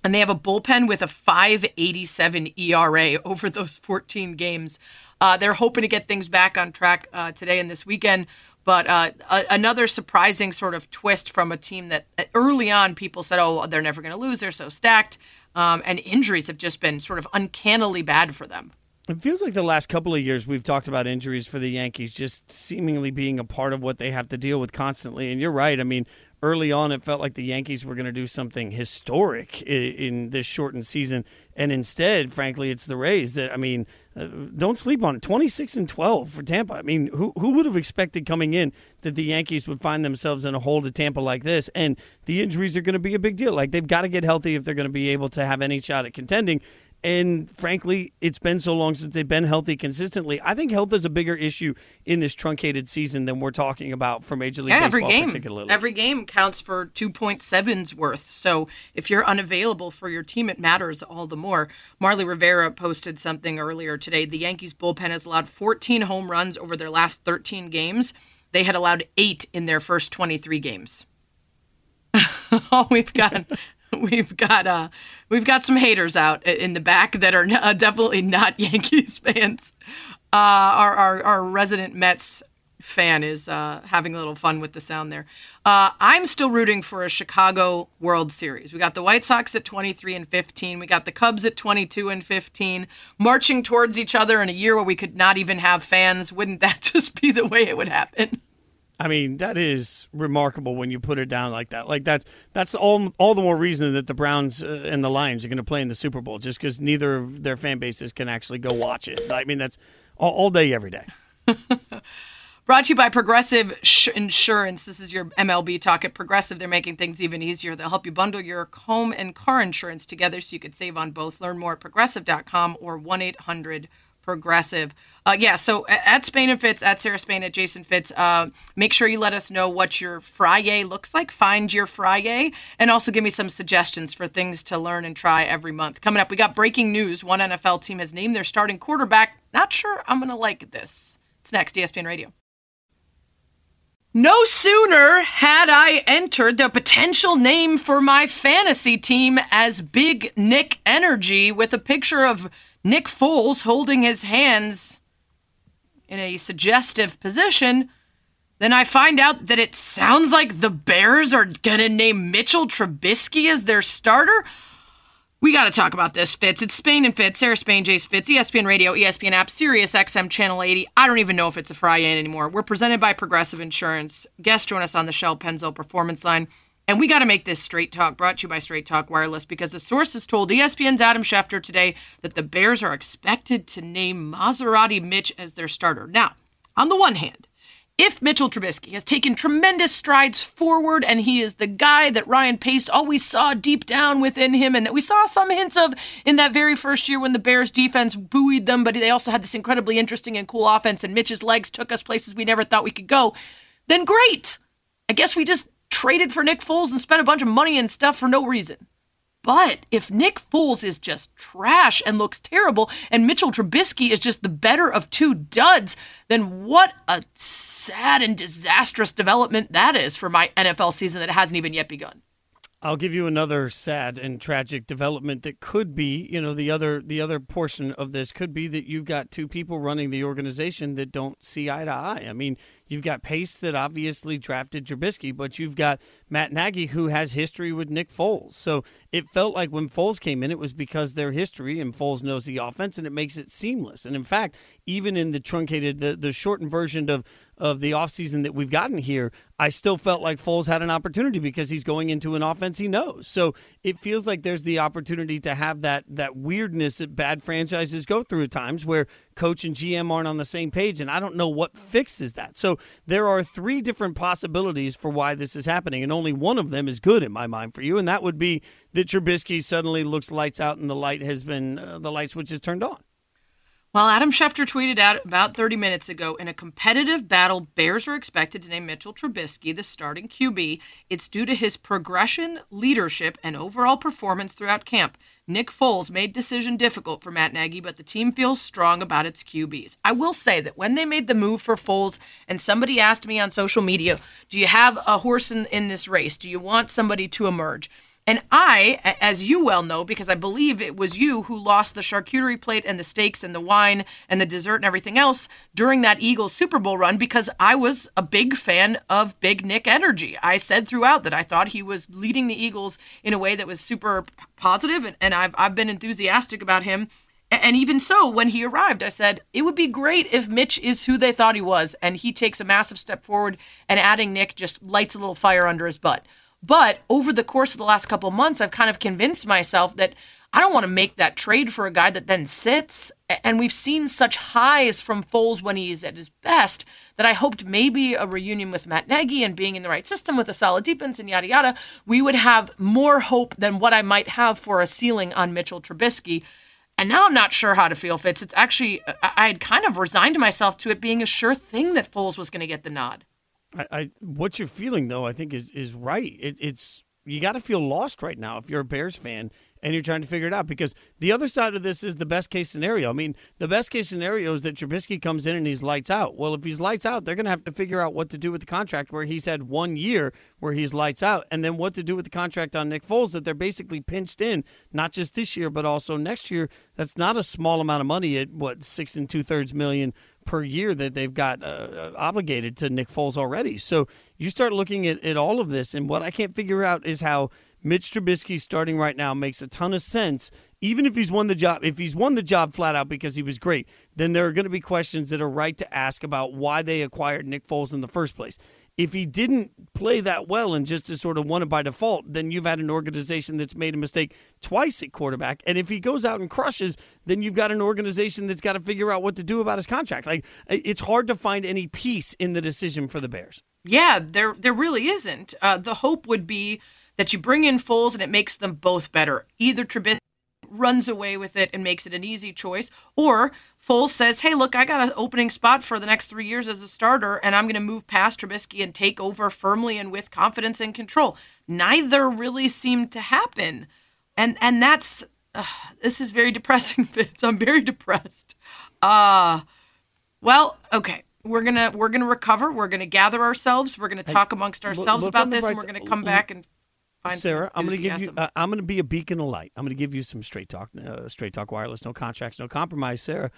and they have a bullpen with a 5.87 ERA over those 14 games. They're hoping to get things back on track today and this weekend. But another surprising sort of twist from a team that early on people said, oh, they're never going to lose. They're so stacked. And injuries have just been sort of uncannily bad for them. It feels like the last couple of years we've talked about injuries for the Yankees just seemingly being a part of what they have to deal with constantly. And you're right. I mean, early on it felt like the Yankees were going to do something historic in this shortened season. And instead, frankly, it's the Rays that, I mean, don't sleep on it. 26-12 for Tampa. I mean, who would have expected coming in that the Yankees would find themselves in a hole to Tampa like this? And the injuries are going to be a big deal. Like, they've got to get healthy if they're going to be able to have any shot at contending. And frankly, it's been so long since they've been healthy consistently. I think health is a bigger issue in this truncated season than we're talking about for Major League Baseball particularly. Every game counts for 2.7's worth. So if you're unavailable for your team, it matters all the more. Marley Rivera posted something earlier today. The Yankees bullpen has allowed 14 home runs over their last 13 games. They had allowed 8 in their first 23 games. Oh, We've got some haters out in the back that are definitely not Yankees fans. Our resident Mets fan is having a little fun with the sound there. I'm still rooting for a Chicago World Series. We got the White Sox at 23-15. We got the Cubs at 22-15, marching towards each other in a year where we could not even have fans. Wouldn't that just be the way it would happen? I mean, that is remarkable when you put it down like that. Like that's all the more reason that the Browns and the Lions are going to play in the Super Bowl, just because neither of their fan bases can actually go watch it. I mean, that's all day, every day. Brought to you by Progressive Insurance. This is your MLB talk. At Progressive, they're making things even easier. They'll help you bundle your home and car insurance together so you could save on both. Learn more at progressive.com or 1-800-PROGRESSIVE. So at Spain and Fitz, at Sarah Spain, at Jason Fitz, make sure you let us know what your Friday looks like. Find your Friday, and also give me some suggestions for things to learn and try every month. Coming up, we got breaking news. One NFL team has named their starting quarterback. Not sure I'm going to like this. It's next, ESPN Radio. No sooner had I entered the potential name for my fantasy team as Big Nick Energy with a picture of Nick Foles holding his hands in a suggestive position, then I find out that it sounds like the Bears are going to name Mitchell Trubisky as their starter. We got to talk about this, Fitz. It's Spain and Fitz, Sarah Spain, Jace Fitz, ESPN Radio, ESPN app, Sirius XM, Channel 80. I don't even know if it's a Friday anymore. We're presented by Progressive Insurance. Guests join us on the Shell Pennzoil Performance Line. And we got to make this Straight Talk, brought to you by Straight Talk Wireless, because a source has told ESPN's Adam Schefter today that the Bears are expected to name Maserati Mitch as their starter. Now, on the one hand, if Mitchell Trubisky has taken tremendous strides forward and he is the guy that Ryan Pace always saw deep down within him and that we saw some hints of in that very first year when the Bears defense buoyed them, but they also had this incredibly interesting and cool offense and Mitch's legs took us places we never thought we could go, then great. I guess we just traded for Nick Foles and spent a bunch of money and stuff for no reason. But if Nick Foles is just trash and looks terrible and Mitchell Trubisky is just the better of two duds, then what a sad and disastrous development that is for my NFL season that hasn't even yet begun. I'll give you another sad and tragic development that could be, you know, the other portion of this could be that you've got two people running the organization that don't see eye to eye. I mean, you've got Pace that obviously drafted Trubisky, but you've got Matt Nagy who has history with Nick Foles. So it felt like when Foles came in, it was because their history and Foles knows the offense and it makes it seamless. And in fact, even in the truncated, the shortened version of the offseason that we've gotten here, I still felt like Foles had an opportunity because he's going into an offense he knows. So it feels like there's the opportunity to have that weirdness that bad franchises go through at times where coach and GM aren't on the same page, and I don't know what fixes that. So there are three different possibilities for why this is happening, and only one of them is good in my mind for you, and that would be that Trubisky suddenly looks lights out and the light has been the light switch is turned on. Well, Adam Schefter tweeted out about 30 minutes ago, in a competitive battle, Bears are expected to name Mitchell Trubisky the starting QB. It's due to his progression, leadership, and overall performance throughout camp. Nick Foles made decision difficult for Matt Nagy, but the team feels strong about its QBs. I will say that when they made the move for Foles, and somebody asked me on social media, do you have a horse in this race? Do you want somebody to emerge? And I, as you well know, because I believe it was you who lost the charcuterie plate and the steaks and the wine and the dessert and everything else during that Eagles Super Bowl run, because I was a big fan of Big Nick energy. I said throughout that I thought he was leading the Eagles in a way that was super positive, and I've been enthusiastic about him. And even so, when he arrived, I said, it would be great if Mitch is who they thought he was, and he takes a massive step forward, and adding Nick just lights a little fire under his butt. But over the course of the last couple of months, I've kind of convinced myself that I don't want to make that trade for a guy that then sits. And we've seen such highs from Foles when he is at his best that I hoped maybe a reunion with Matt Nagy and being in the right system with a solid defense and yada, yada, we would have more hope than what I might have for a ceiling on Mitchell Trubisky. And now I'm not sure how to feel, Fitz. It's actually, I had kind of resigned myself to it being a sure thing that Foles was going to get the nod. I what you're feeling, though, I think is right. It's you got to feel lost right now if you're a Bears fan and you're trying to figure it out, because the other side of this is the best-case scenario. I mean, the best-case scenario is that Trubisky comes in and he's lights out. Well, if he's lights out, they're going to have to figure out what to do with the contract where he's had 1 year where he's lights out, and then what to do with the contract on Nick Foles that they're basically pinched in, not just this year but also next year. That's not a small amount of money at, what, $6 and 2/3 million per year that they've got obligated to Nick Foles already. So you start looking at all of this, and what I can't figure out is how Mitch Trubisky starting right now makes a ton of sense. Even if he's won the job, if he's won the job flat out because he was great, then there are going to be questions that are right to ask about why they acquired Nick Foles in the first place. If he didn't play that well and just has sort of won it by default, then you've had an organization that's made a mistake twice at quarterback. And if he goes out and crushes, then you've got an organization that's got to figure out what to do about his contract. Like, it's hard to find any peace in the decision for the Bears. Yeah, there really isn't. The hope would be that you bring in Foles and it makes them both better. Either Trubisky runs away with it and makes it an easy choice, or Foles says, hey, look, I got an opening spot for the next 3 years as a starter, and I'm going to move past Trubisky and take over firmly and with confidence and control. Neither really seemed to happen. And that's, this is very depressing, Fitz. I'm very depressed. Well, okay. We're gonna recover. We're gonna gather ourselves. We're gonna talk amongst ourselves about this, and we're gonna come back and find Sarah. I'm gonna give you. I'm gonna be a beacon of light. I'm gonna give you some straight talk wireless, no contracts, no compromise, Sarah.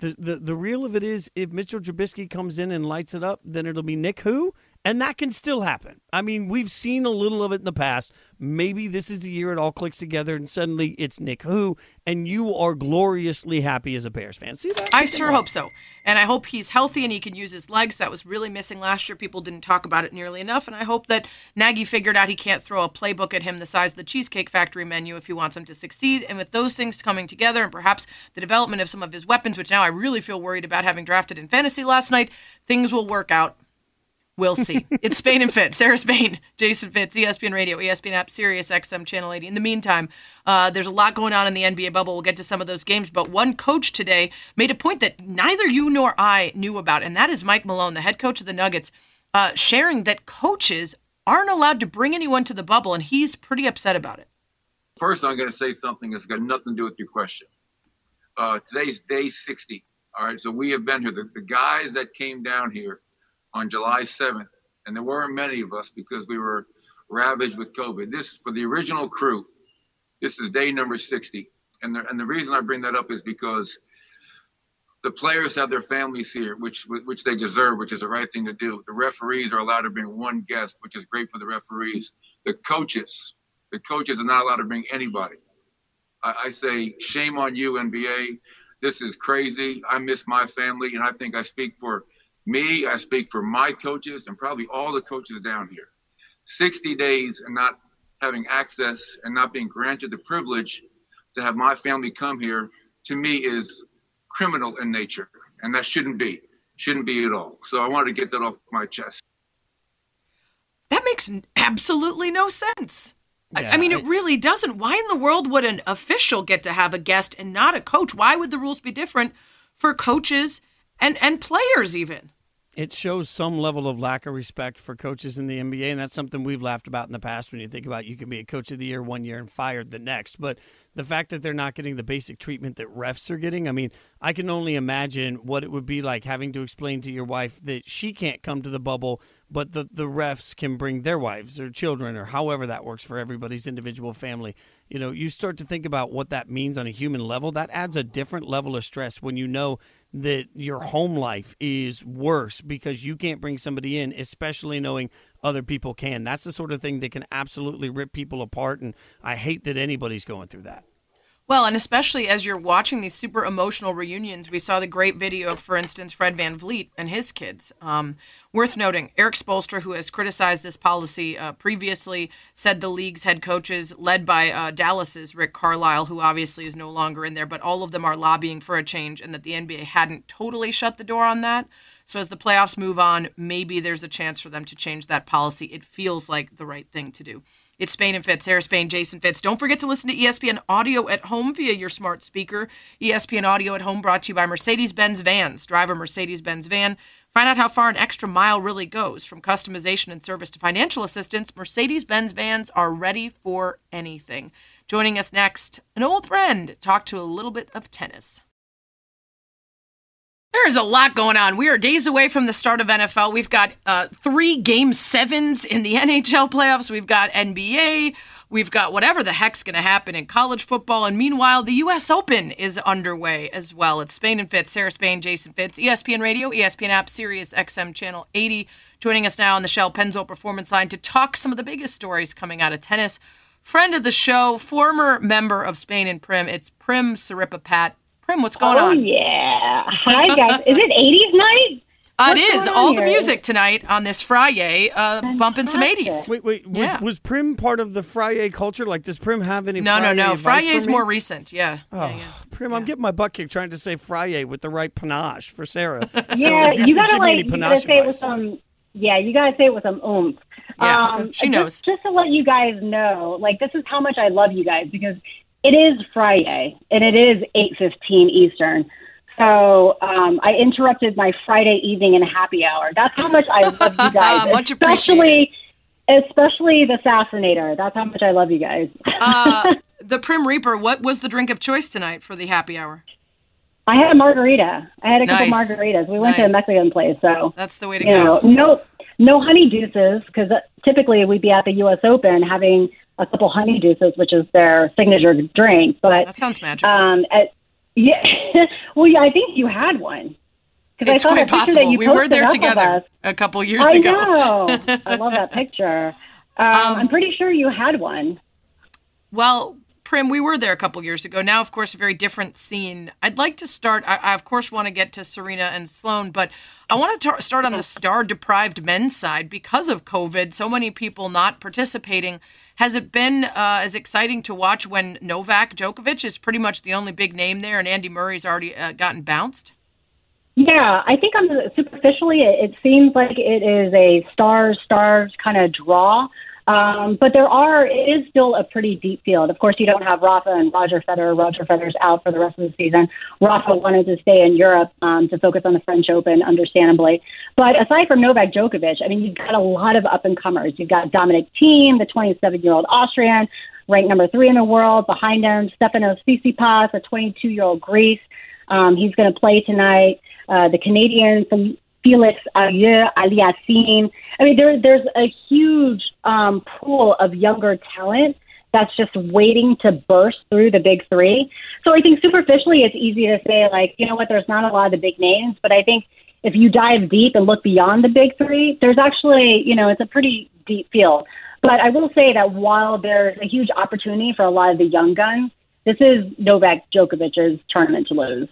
The real of it is, if Mitchell Trubisky comes in and lights it up, then it'll be Nick who, and that can still happen. I mean, we've seen a little of it in the past. Maybe this is the year it all clicks together, and suddenly it's Nick who, and you are gloriously happy as a Bears fan. See that? I sure hope so, and I hope he's healthy and he can use his legs. That was really missing last year. People didn't talk about it nearly enough, and I hope that Nagy figured out he can't throw a playbook at him the size of the Cheesecake Factory menu if he wants him to succeed, and with those things coming together and perhaps the development of some of his weapons, which now I really feel worried about having drafted in fantasy last night, things will work out. We'll see. It's Spain and Fitz. Sarah Spain, Jason Fitz, ESPN Radio, ESPN app, Sirius XM, Channel 80. In the meantime, there's a lot going on in the NBA bubble. We'll get to some of those games, but one coach today made a point that neither you nor I knew about, and that is Mike Malone, the head coach of the Nuggets, sharing that coaches aren't allowed to bring anyone to the bubble, and he's pretty upset about it. First, I'm going to say something that's got nothing to do with your question. Today's day 60. All right, so we have been here. The guys that came down here on July 7th, and there weren't many of us because we were ravaged with COVID. This, for the original crew, this is day number 60. And the reason I bring that up is because the players have their families here, which they deserve, which is the right thing to do. The referees are allowed to bring one guest, which is great for the referees. The coaches are not allowed to bring anybody. I say, shame on you, NBA. This is crazy. I miss my family, and I think I speak for me, I speak for my coaches and probably all the coaches down here. 60 days and not having access and not being granted the privilege to have my family come here, to me, is criminal in nature, and that shouldn't be at all. So I wanted to get that off my chest. That makes absolutely no sense. Yeah, I mean, it really doesn't. Why in the world would an official get to have a guest and not a coach? Why would the rules be different for coaches and players even? It shows some level of lack of respect for coaches in the NBA, and that's something we've laughed about in the past when you think about you can be a coach of the year one year and fired the next. But the fact that they're not getting the basic treatment that refs are getting, I mean, I can only imagine what it would be like having to explain to your wife that she can't come to the bubble, but the refs can bring their wives or children or however that works for everybody's individual family. You know, you start to think about what that means on a human level. That adds a different level of stress when you know that your home life is worse because you can't bring somebody in, especially knowing other people can. That's the sort of thing that can absolutely rip people apart, and I hate that anybody's going through that. Well, and especially as you're watching these super emotional reunions, we saw the great video of, for instance, Fred VanVleet and his kids. Worth noting, Eric Spoelstra, who has criticized this policy previously, said the league's head coaches, led by Dallas's Rick Carlisle, who obviously is no longer in there, but all of them are lobbying for a change and that the NBA hadn't totally shut the door on that. So as the playoffs move on, maybe there's a chance for them to change that policy. It feels like the right thing to do. It's Spain and Fitz, Sarah Spain, Jason Fitz. Don't forget to listen to ESPN Audio at Home via your smart speaker. ESPN Audio at Home brought to you by Mercedes-Benz Vans. Drive a Mercedes-Benz van. Find out how far an extra mile really goes. From customization and service to financial assistance, Mercedes-Benz Vans are ready for anything. Joining us next, an old friend. Talk to a little bit of tennis. There's a lot going on. We are days away from the start of NFL. We've got 3 Game 7s in the NHL playoffs. We've got NBA. We've got whatever the heck's going to happen in college football. And meanwhile, the U.S. Open is underway as well. It's Spain and Fitz, Sarah Spain, Jason Fitz, ESPN Radio, ESPN App, Sirius XM Channel 80. Joining us now on the Shell Pennzoil Performance Line to talk some of the biggest stories coming out of tennis. Friend of the show, former member of Spain and Prim, it's Prim Siripapat. Prim, what's going on? Oh, yeah. Hi, guys. Is it 80s night? It is. All the music tonight on this Friday, bumping some 80s. Wait. Was Prim part of the Friday culture? Like, does Prim have any Friday? No. Friday's more recent, yeah. Oh, yeah. Prim, I'm getting my butt kicked trying to say Friday with the right panache for Sarah. Yeah, so you got to say it with some oomph. Yeah, she knows. Just to let you guys know, like, this is how much I love you guys, because it is Friday, and it is 8:15 Eastern. So I interrupted my Friday evening in happy hour. That's how much I love you guys, especially the Sassinator. That's how much I love you guys. The Prim Reaper, what was the drink of choice tonight for the happy hour? I had a margarita. I had a couple margaritas. We went to a Mexican place. So that's the way to go. No honey deuces, because typically we'd be at the U.S. Open having a couple honey deuces, which is their signature drink. But that sounds magical. I think you had one. It's quite possible. We were there together a couple years ago. I know. I love that picture. I'm pretty sure you had one. Well, Prim, we were there a couple years ago. Now, of course, a very different scene. I'd like to start. I of course, want to get to Serena and Sloane, but I want to start on the star-deprived men's side. Because of COVID, so many people not participating. Has it been as exciting to watch when Novak Djokovic is pretty much the only big name there and Andy Murray's already gotten bounced? Yeah, I think superficially it seems like it is a stars kind of draw. But it is still a pretty deep field. Of course, you don't have Rafa and Roger Federer. Roger Federer's out for the rest of the season. Rafa wanted to stay in Europe to focus on the French Open, understandably. But aside from Novak Djokovic, I mean, you've got a lot of up-and-comers. You've got Dominic Thiem, the 27-year-old Austrian, ranked number 3 in the world. Behind him, Stefanos Tsitsipas, a 22-year-old Greece. He's going to play tonight. The Canadian, Felix Aliassime. I mean, there's a huge pool of younger talent that's just waiting to burst through the big three. So I think superficially it's easy to say, like, you know what, there's not a lot of the big names. But I think if you dive deep and look beyond the big three, there's actually, it's a pretty deep field. But I will say that while there's a huge opportunity for a lot of the young guns, this is Novak Djokovic's tournament to lose.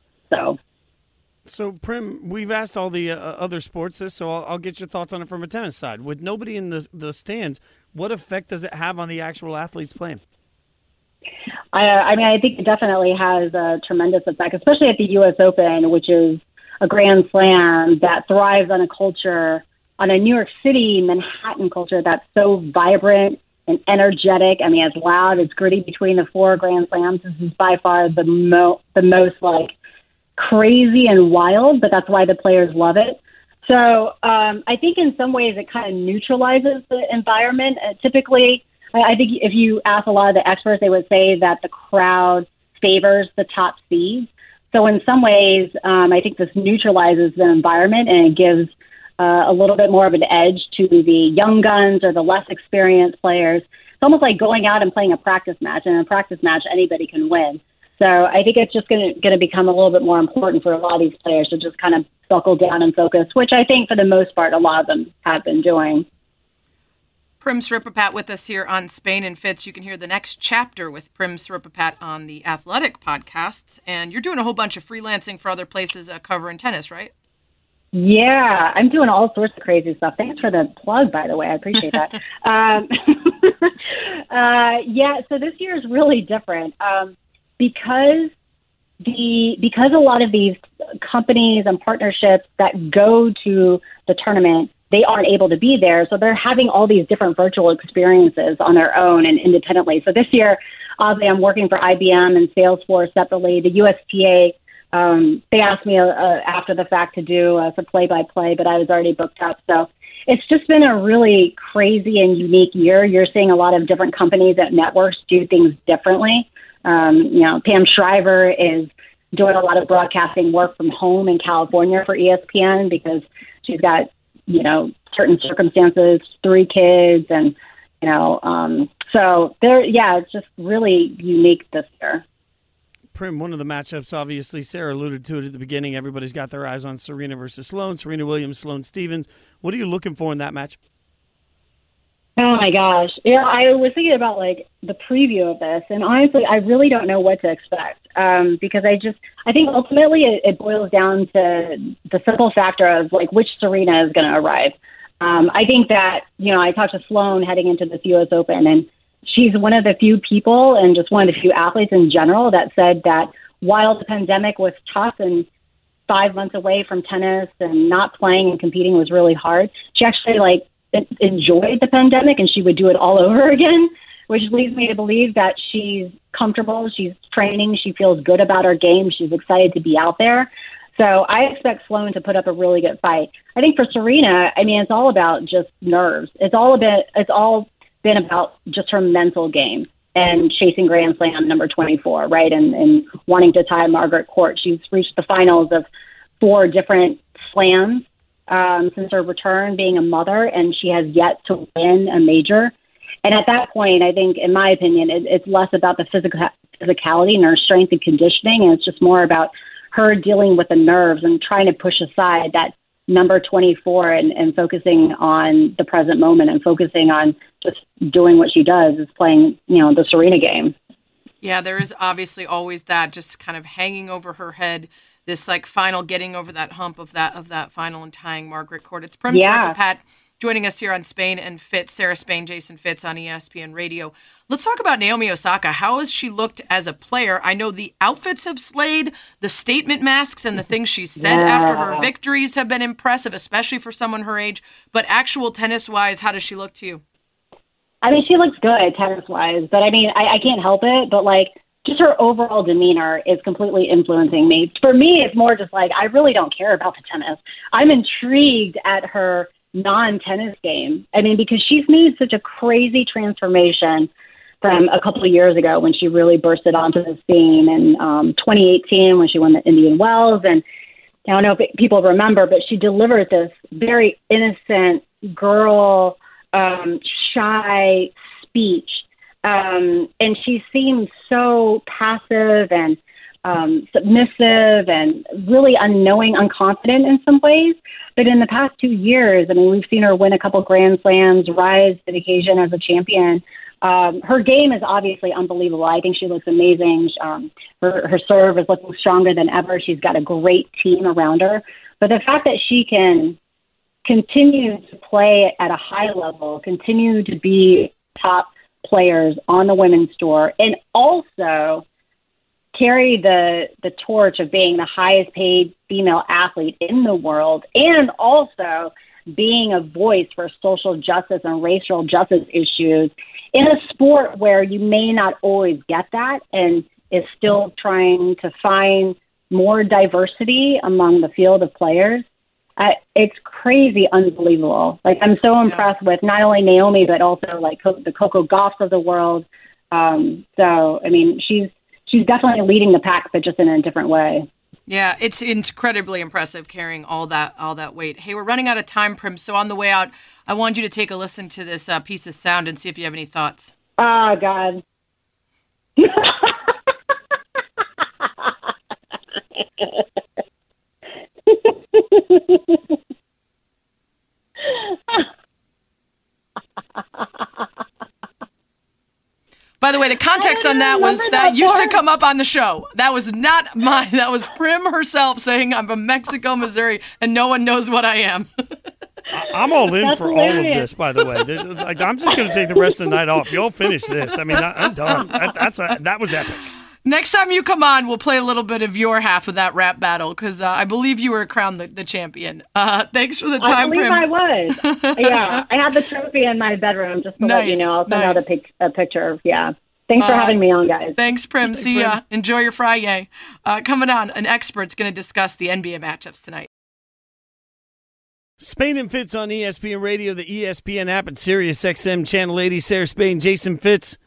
So, Prim, we've asked all the other sports this, so I'll get your thoughts on it from a tennis side. With nobody in the stands, what effect does it have on the actual athletes playing? I mean, I think it definitely has a tremendous effect, especially at the U.S. Open, which is a grand slam that thrives on a culture, on a New York City, Manhattan culture that's so vibrant and energetic. I mean, it's loud, it's gritty. Between the four grand slams, this is by far the most like crazy and wild, but that's why the players love it. So I think in some ways it kind of neutralizes the environment. Typically, I think if you ask a lot of the experts, they would say that the crowd favors the top seeds. So in some ways, I think this neutralizes the environment and it gives a little bit more of an edge to the young guns or the less experienced players. It's almost like going out and playing a practice match, and in a practice match, anybody can win. So I think it's just going to become a little bit more important for a lot of these players to just kind of buckle down and focus, which I think for the most part, a lot of them have been doing. Prim Siripapat with us here on Spain and Fitz. You can hear the next chapter with Prim Siripapat on the Athletic podcasts. And you're doing a whole bunch of freelancing for other places covering tennis, right? Yeah, I'm doing all sorts of crazy stuff. Thanks for the plug, by the way. I appreciate that. Yeah, so this year is really different because a lot of these companies and partnerships that go to the tournament, they aren't able to be there. So they're having all these different virtual experiences on their own and independently. So this year, obviously, I'm working for IBM and Salesforce separately. The USTA, they asked me after the fact to do some play-by-play, but I was already booked up. So it's just been a really crazy and unique year. You're seeing a lot of different companies at networks do things differently. You know, Pam Shriver is doing a lot of broadcasting work from home in California for ESPN because she's got, you know, certain circumstances, 3 kids, and, you know, so there, yeah, it's just really unique this year. Prim, one of the matchups, obviously, Sarah alluded to it at the beginning. Everybody's got their eyes on Serena versus Sloane, Serena Williams, Sloane Stephens. What are you looking for in that match? Oh, my gosh. Yeah, I was thinking about, like, the preview of this, and honestly, I really don't know what to expect because I think ultimately it boils down to the simple factor of, like, which Serena is going to arrive. I think that, you know, I talked to Sloane heading into this U.S. Open, and she's one of the few people and just one of the few athletes in general that said that while the pandemic was tough and 5 months away from tennis and not playing and competing was really hard, she actually, like, enjoyed the pandemic and she would do it all over again, which leads me to believe that she's comfortable, she's training, she feels good about her game, she's excited to be out there. So I expect Sloane to put up a really good fight. I think for Serena, I mean, it's all about just nerves. It's all been about just her mental game and chasing Grand Slam number 24, right? And wanting to tie Margaret Court. She's reached the finals of 4 different slams since her return, being a mother, and she has yet to win a major. And at that point, I think, in my opinion, it's less about the physicality and her strength and conditioning, and it's just more about her dealing with the nerves and trying to push aside that number 24 and focusing on the present moment and focusing on just doing what she does, is playing, you know, the Serena game. Yeah, there is obviously always that just kind of hanging over her head, this like final getting over that hump of that final and tying Margaret Court. It's Prim Siripapat joining us here on Spain and Fitz. Sarah Spain, Jason Fitz on ESPN Radio. Let's talk about Naomi Osaka. How has she looked as a player? I know the outfits have slayed, the statement masks and the things she said after her victories have been impressive, especially for someone her age. But actual tennis-wise, how does she look to you? I mean, she looks good tennis-wise, but I mean, I can't help it, but like, just her overall demeanor is completely influencing me. For me, it's more just like, I really don't care about the tennis. I'm intrigued at her non-tennis game. I mean, because she's made such a crazy transformation from a couple of years ago when she really bursted onto the scene in 2018 when she won the Indian Wells. And I don't know if people remember, but she delivered this very innocent girl, shy speech. And she seemed so passive and submissive and really unknowing, unconfident in some ways. But in the past 2 years, I mean, we've seen her win a couple Grand Slams, rise to the occasion as a champion. Her game is obviously unbelievable. I think she looks amazing. Her serve is looking stronger than ever. She's got a great team around her. But the fact that she can continue to play at a high level, continue to be top players on the women's tour, and also carry the torch of being the highest paid female athlete in the world, and also being a voice for social justice and racial justice issues in a sport where you may not always get that, and is still trying to find more diversity among the field of players. It's crazy, unbelievable. Like, I'm so impressed with not only Naomi, but also like the Coco Gauffs of the world. So, I mean, she's definitely leading the pack, but just in a different way. Yeah, it's incredibly impressive carrying all that weight. Hey, we're running out of time, Prim. So on the way out, I wanted you to take a listen to this piece of sound and see if you have any thoughts. Oh, God. By the way, the context on that was that used to come up on the show. That was not mine. That was Prim herself saying, I'm from Mexico, Missouri, and no one knows what I am. I'm all in for hilarious. All of this, by the way. Like, I'm just going to take the rest of the night off. Y'all finish this. I mean, I'm done. That was epic. Next time you come on, we'll play a little bit of your half of that rap battle, because I believe you were crowned the champion. Thanks for the time, Prim. I believe I was. Yeah, I had the trophy in my bedroom, just to let you know. I'll send out a picture. Yeah. Thanks for having me on, guys. Thanks, Prim. Thanks, see ya. Enjoy your Friday. Coming on, an expert's going to discuss the NBA matchups tonight. Spain and Fitz on ESPN Radio, the ESPN app, and Sirius XM Channel 80. Sarah Spain, Jason Fitz.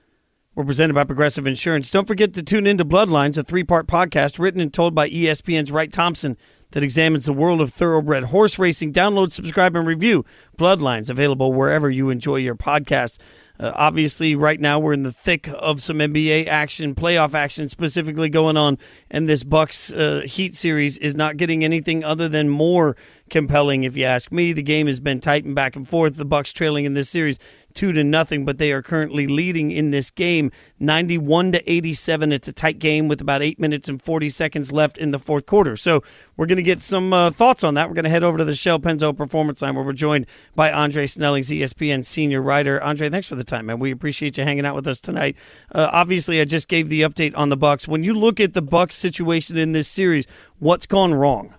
We're presented by Progressive Insurance. Don't forget to tune into Bloodlines, a three-part podcast written and told by ESPN's Wright Thompson that examines the world of thoroughbred horse racing. Download, subscribe, and review Bloodlines, available wherever you enjoy your podcasts. Obviously, right now we're in the thick of some NBA action, playoff action specifically going on, and this Bucks Heat series is not getting anything other than more compelling, if you ask me. The game has been tight and back and forth. The Bucks trailing in this series 2-0, but they are currently leading in this game 91-87. It's a tight game with about 8 minutes and 40 seconds left in the fourth quarter. So we're going to get some thoughts on that. We're going to head over to the Shell Pennzoil Performance Line, where we're joined by Andre Snelling's ESPN senior writer. Andre, thanks for the time, and we appreciate you hanging out with us tonight. Obviously, I just gave the update on the Bucks. When you look at the Bucks situation in this series, what's gone wrong?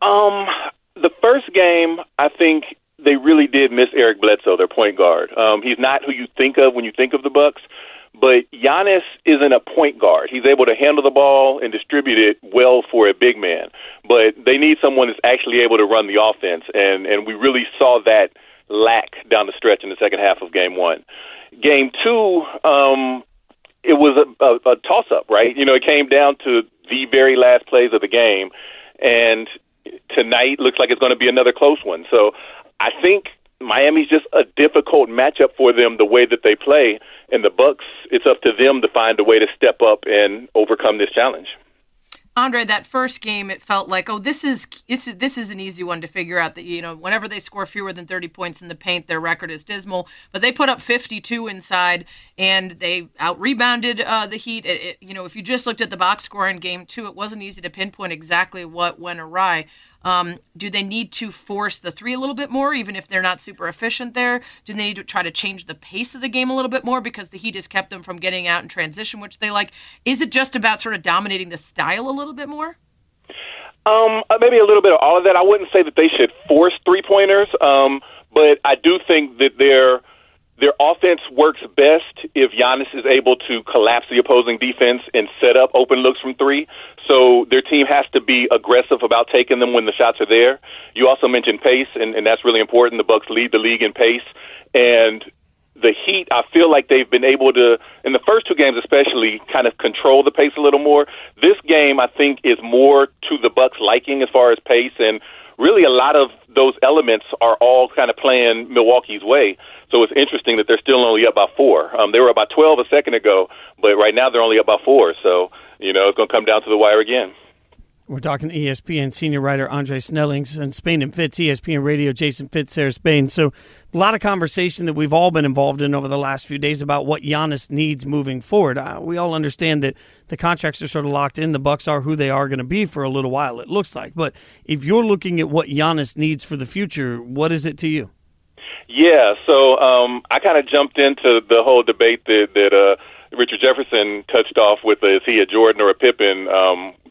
The first game, I think they really did miss Eric Bledsoe, their point guard. He's not who you think of when you think of the Bucks, but Giannis isn't a point guard. He's able to handle the ball and distribute it well for a big man, but they need someone that's actually able to run the offense, and we really saw that lack down the stretch in the second half of game one. Game two, it was a toss-up, right? You know, it came down to the very last plays of the game, and tonight looks like it's going to be another close one. So I think Miami's just a difficult matchup for them the way that they play, and the Bucks, it's up to them to find a way to step up and overcome this challenge. Andre, that first game, it felt like, oh, this is an easy one to figure out. That, you know, whenever they score fewer than 30 points in the paint, their record is dismal. But they put up 52 inside, and they out-rebounded the Heat. You know, if you just looked at the box score in Game 2, it wasn't easy to pinpoint exactly what went awry. Do they need to force the three a little bit more, even if they're not super efficient there? Do they need to try to change the pace of the game a little bit more, because the Heat has kept them from getting out in transition, which they like? Is it just about sort of dominating the style a little bit more? Maybe a little bit of all of that. I wouldn't say that they should force three-pointers, but I do think that their offense works best if Giannis is able to collapse the opposing defense and set up open looks from three. So their team has to be aggressive about taking them when the shots are there. You also mentioned pace, and that's really important. The Bucks lead the league in pace. And the Heat, I feel like they've been able to, in the first two games especially, kind of control the pace a little more. This game, I think, is more to the Bucks' liking as far as pace, and really a lot of those elements are all kind of playing Milwaukee's way. So it's interesting that they're still only up by 4. They were up by 12 a second ago, but right now they're only up by 4. So, you know, it's going to come down to the wire again. We're talking ESPN senior writer Andre Snellings and Spain and Fitz, ESPN Radio, Jason Fitz, Sarah Spain. So a lot of conversation that we've all been involved in over the last few days about what Giannis needs moving forward. We all understand that the contracts are sort of locked in. The Bucks are who they are going to be for a little while, it looks like. But if you're looking at what Giannis needs for the future, what is it to you? Yeah, so I kind of jumped into the whole debate that Richard Jefferson touched off with is he a Jordan or a Pippen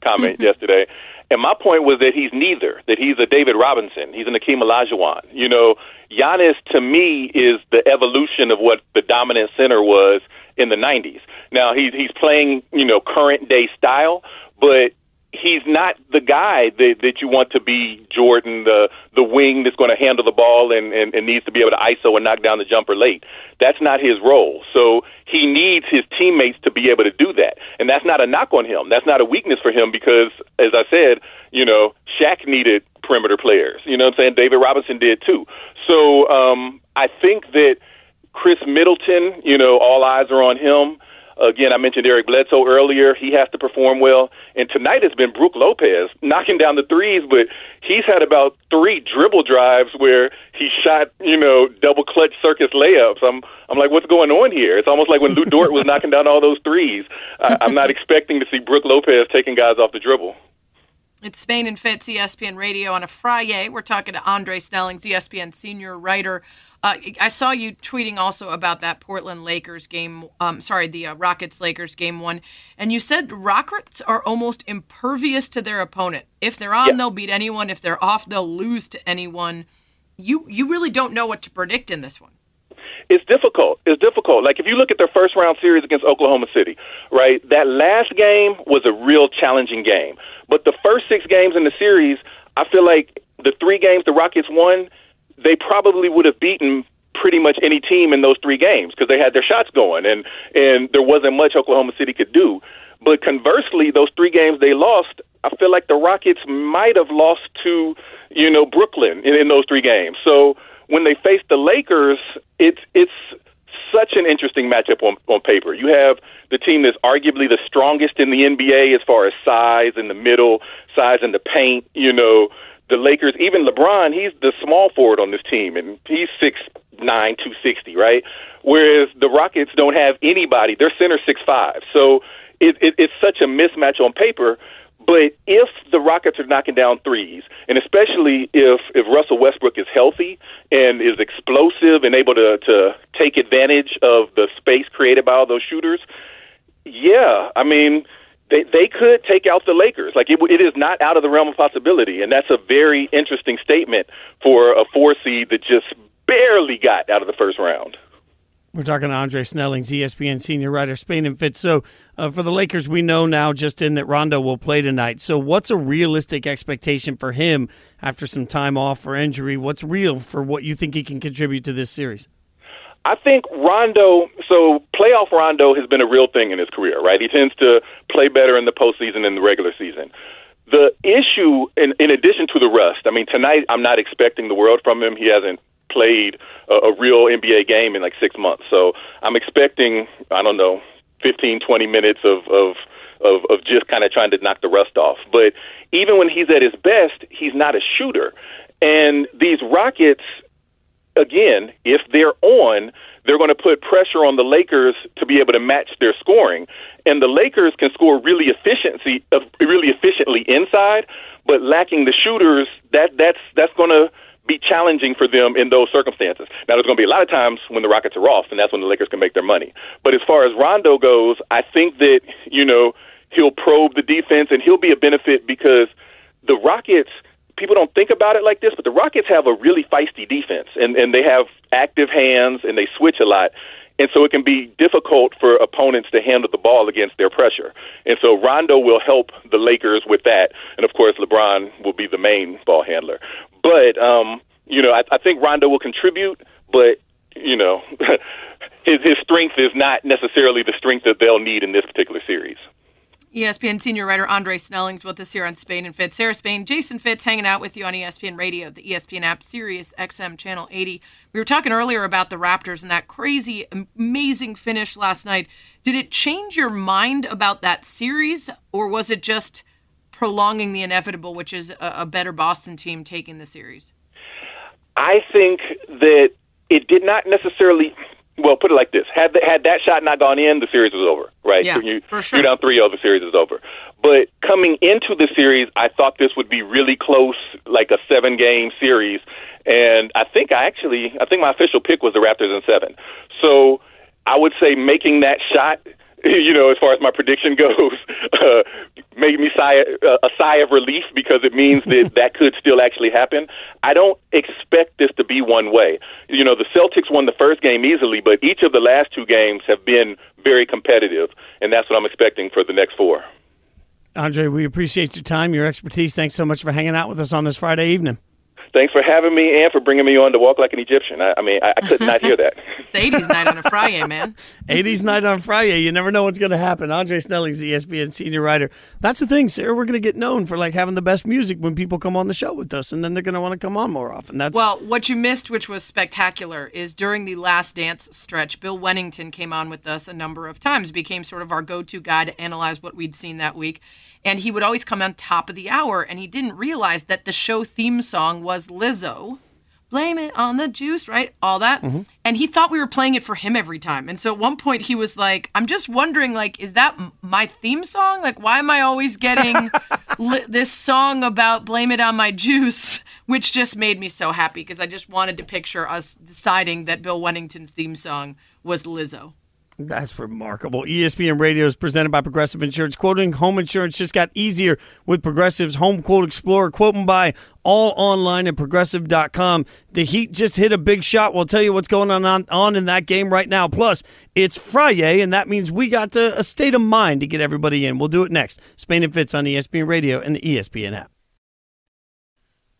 comment yesterday. And my point was that he's neither, that he's a David Robinson. He's an Hakeem Olajuwon. You know, Giannis, to me, is the evolution of what the dominant center was in the 90s. Now, he's playing, you know, current-day style, but he's not the guy that you want to be Jordan, the wing that's going to handle the ball and needs to be able to ISO and knock down the jumper late. That's not his role. So he needs his teammates to be able to do that. And that's not a knock on him. That's not a weakness for him because, as I said, you know, Shaq needed perimeter players. You know what I'm saying? David Robinson did too. So I think that Chris Middleton, you know, all eyes are on him. Again, I mentioned Eric Bledsoe earlier. He has to perform well. And tonight it's been Brook Lopez knocking down the threes, but he's had about three dribble drives where he shot, you know, double clutch circus layups. I'm like, what's going on here? It's almost like when Lou Dort was knocking down all those threes. I'm not expecting to see Brook Lopez taking guys off the dribble. It's Spain and Fitz, ESPN Radio on a Friday. We're talking to Andre Snelling's ESPN senior writer. I saw you tweeting also about that Portland Lakers game, the Rockets-Lakers game one, and you said Rockets are almost impervious to their opponent. If they're on, they'll beat anyone. If they're off, they'll lose to anyone. You really don't know what to predict in this one. It's difficult. It's difficult. Like, if you look at their first-round series against Oklahoma City, right, that last game was a real challenging game. But the first six games in the series, I feel like the three games the Rockets won, they probably would have beaten pretty much any team in those three games because they had their shots going, and there wasn't much Oklahoma City could do. But conversely, those three games they lost, I feel like the Rockets might have lost to, you know, Brooklyn in those three games. So when they face the Lakers, it's such an interesting matchup on paper. You have the team that's arguably the strongest in the NBA as far as size in the middle, size in the paint, you know. The Lakers, even LeBron, he's the small forward on this team, and he's 6'9", 260, right? Whereas the Rockets don't have anybody. Their center 6'5". So it's such a mismatch on paper. But if the Rockets are knocking down threes, and especially if Russell Westbrook is healthy and is explosive and able to take advantage of the space created by all those shooters, yeah, I mean, They could take out the Lakers. Like, it is not out of the realm of possibility, and that's a very interesting statement for a 4 seed that just barely got out of the first round. We're talking to Andre Snelling's ESPN senior writer, Spain and Fitz. So for the Lakers, we know now just in that Rondo will play tonight. So what's a realistic expectation for him after some time off for injury? What's real for what you think he can contribute to this series? I think Rondo, so playoff Rondo has been a real thing in his career, right? He tends to play better in the postseason than the regular season. The issue, in addition to the rust, I mean, tonight I'm not expecting the world from him. He hasn't played a real NBA game in like 6 months. So I'm expecting, I don't know, 15, 20 minutes of just kind of trying to knock the rust off. But even when he's at his best, he's not a shooter. And these Rockets, again, if they're on, they're going to put pressure on the Lakers to be able to match their scoring. And the Lakers can score really efficiently inside, but lacking the shooters, that's going to be challenging for them in those circumstances. Now, there's going to be a lot of times when the Rockets are off, and that's when the Lakers can make their money. But as far as Rondo goes, I think that, you know, he'll probe the defense, and he'll be a benefit because the Rockets – people don't think about it like this, but the Rockets have a really feisty defense, and they have active hands, and they switch a lot. And so it can be difficult for opponents to handle the ball against their pressure. And so Rondo will help the Lakers with that. And, of course, LeBron will be the main ball handler. But, you know, I think Rondo will contribute, but, you know, his strength is not necessarily the strength that they'll need in this particular series. ESPN senior writer Andre Snelling's with us here on Spain and Fitz. Sarah Spain, Jason Fitz hanging out with you on ESPN Radio, the ESPN app, Sirius XM Channel 80. We were talking earlier about the Raptors and that crazy, amazing finish last night. Did it change your mind about that series, or was it just prolonging the inevitable, which is a better Boston team taking the series? I think that it did not necessarily... Well, put it like this. Had that shot not gone in, the series was over, right? Yeah, so for sure. You're down 3-0, the series is over. But coming into the series, I thought this would be really close, like a 7-game series, And I think my official pick was the Raptors in 7. So I would say making that shot, you know, as far as my prediction goes, made me a sigh of relief because it means that that could still actually happen. I don't expect this to be one way. You know, the Celtics won the first game easily, but each of the last two games have been very competitive, and that's what I'm expecting for the next four. Andre, we appreciate your time, your expertise. Thanks so much for hanging out with us on this Friday evening. Thanks for having me and for bringing me on to Walk Like an Egyptian. I could not hear that. It's 80s night on a Friday, man. 80s night on Friday. You never know what's going to happen. Andre Snelling's ESPN senior writer. That's the thing, Sarah. We're going to get known for like having the best music when people come on the show with us, and then they're going to want to come on more often. Well, what you missed, which was spectacular, is during the Last Dance stretch, Bill Wennington came on with us a number of times, became sort of our go-to guy to analyze what we'd seen that week. And he would always come on top of the hour, and he didn't realize that the show theme song was Lizzo. Blame it on the juice, right? All that. Mm-hmm. And he thought we were playing it for him every time. And so at one point he was like, I'm just wondering, like, is that my theme song? Like, why am I always getting this song about blame it on my juice? Which just made me so happy because I just wanted to picture us deciding that Bill Wennington's theme song was Lizzo. That's remarkable. ESPN Radio is presented by Progressive Insurance. Quoting home insurance just got easier with Progressive's Home Quote Explorer. Quote and buy all online at Progressive.com. The Heat just hit a big shot. We'll tell you what's going on in that game right now. Plus, it's Friday, and that means we got a state of mind to get everybody in. We'll do it next. Spain and Fitz on ESPN Radio and the ESPN app.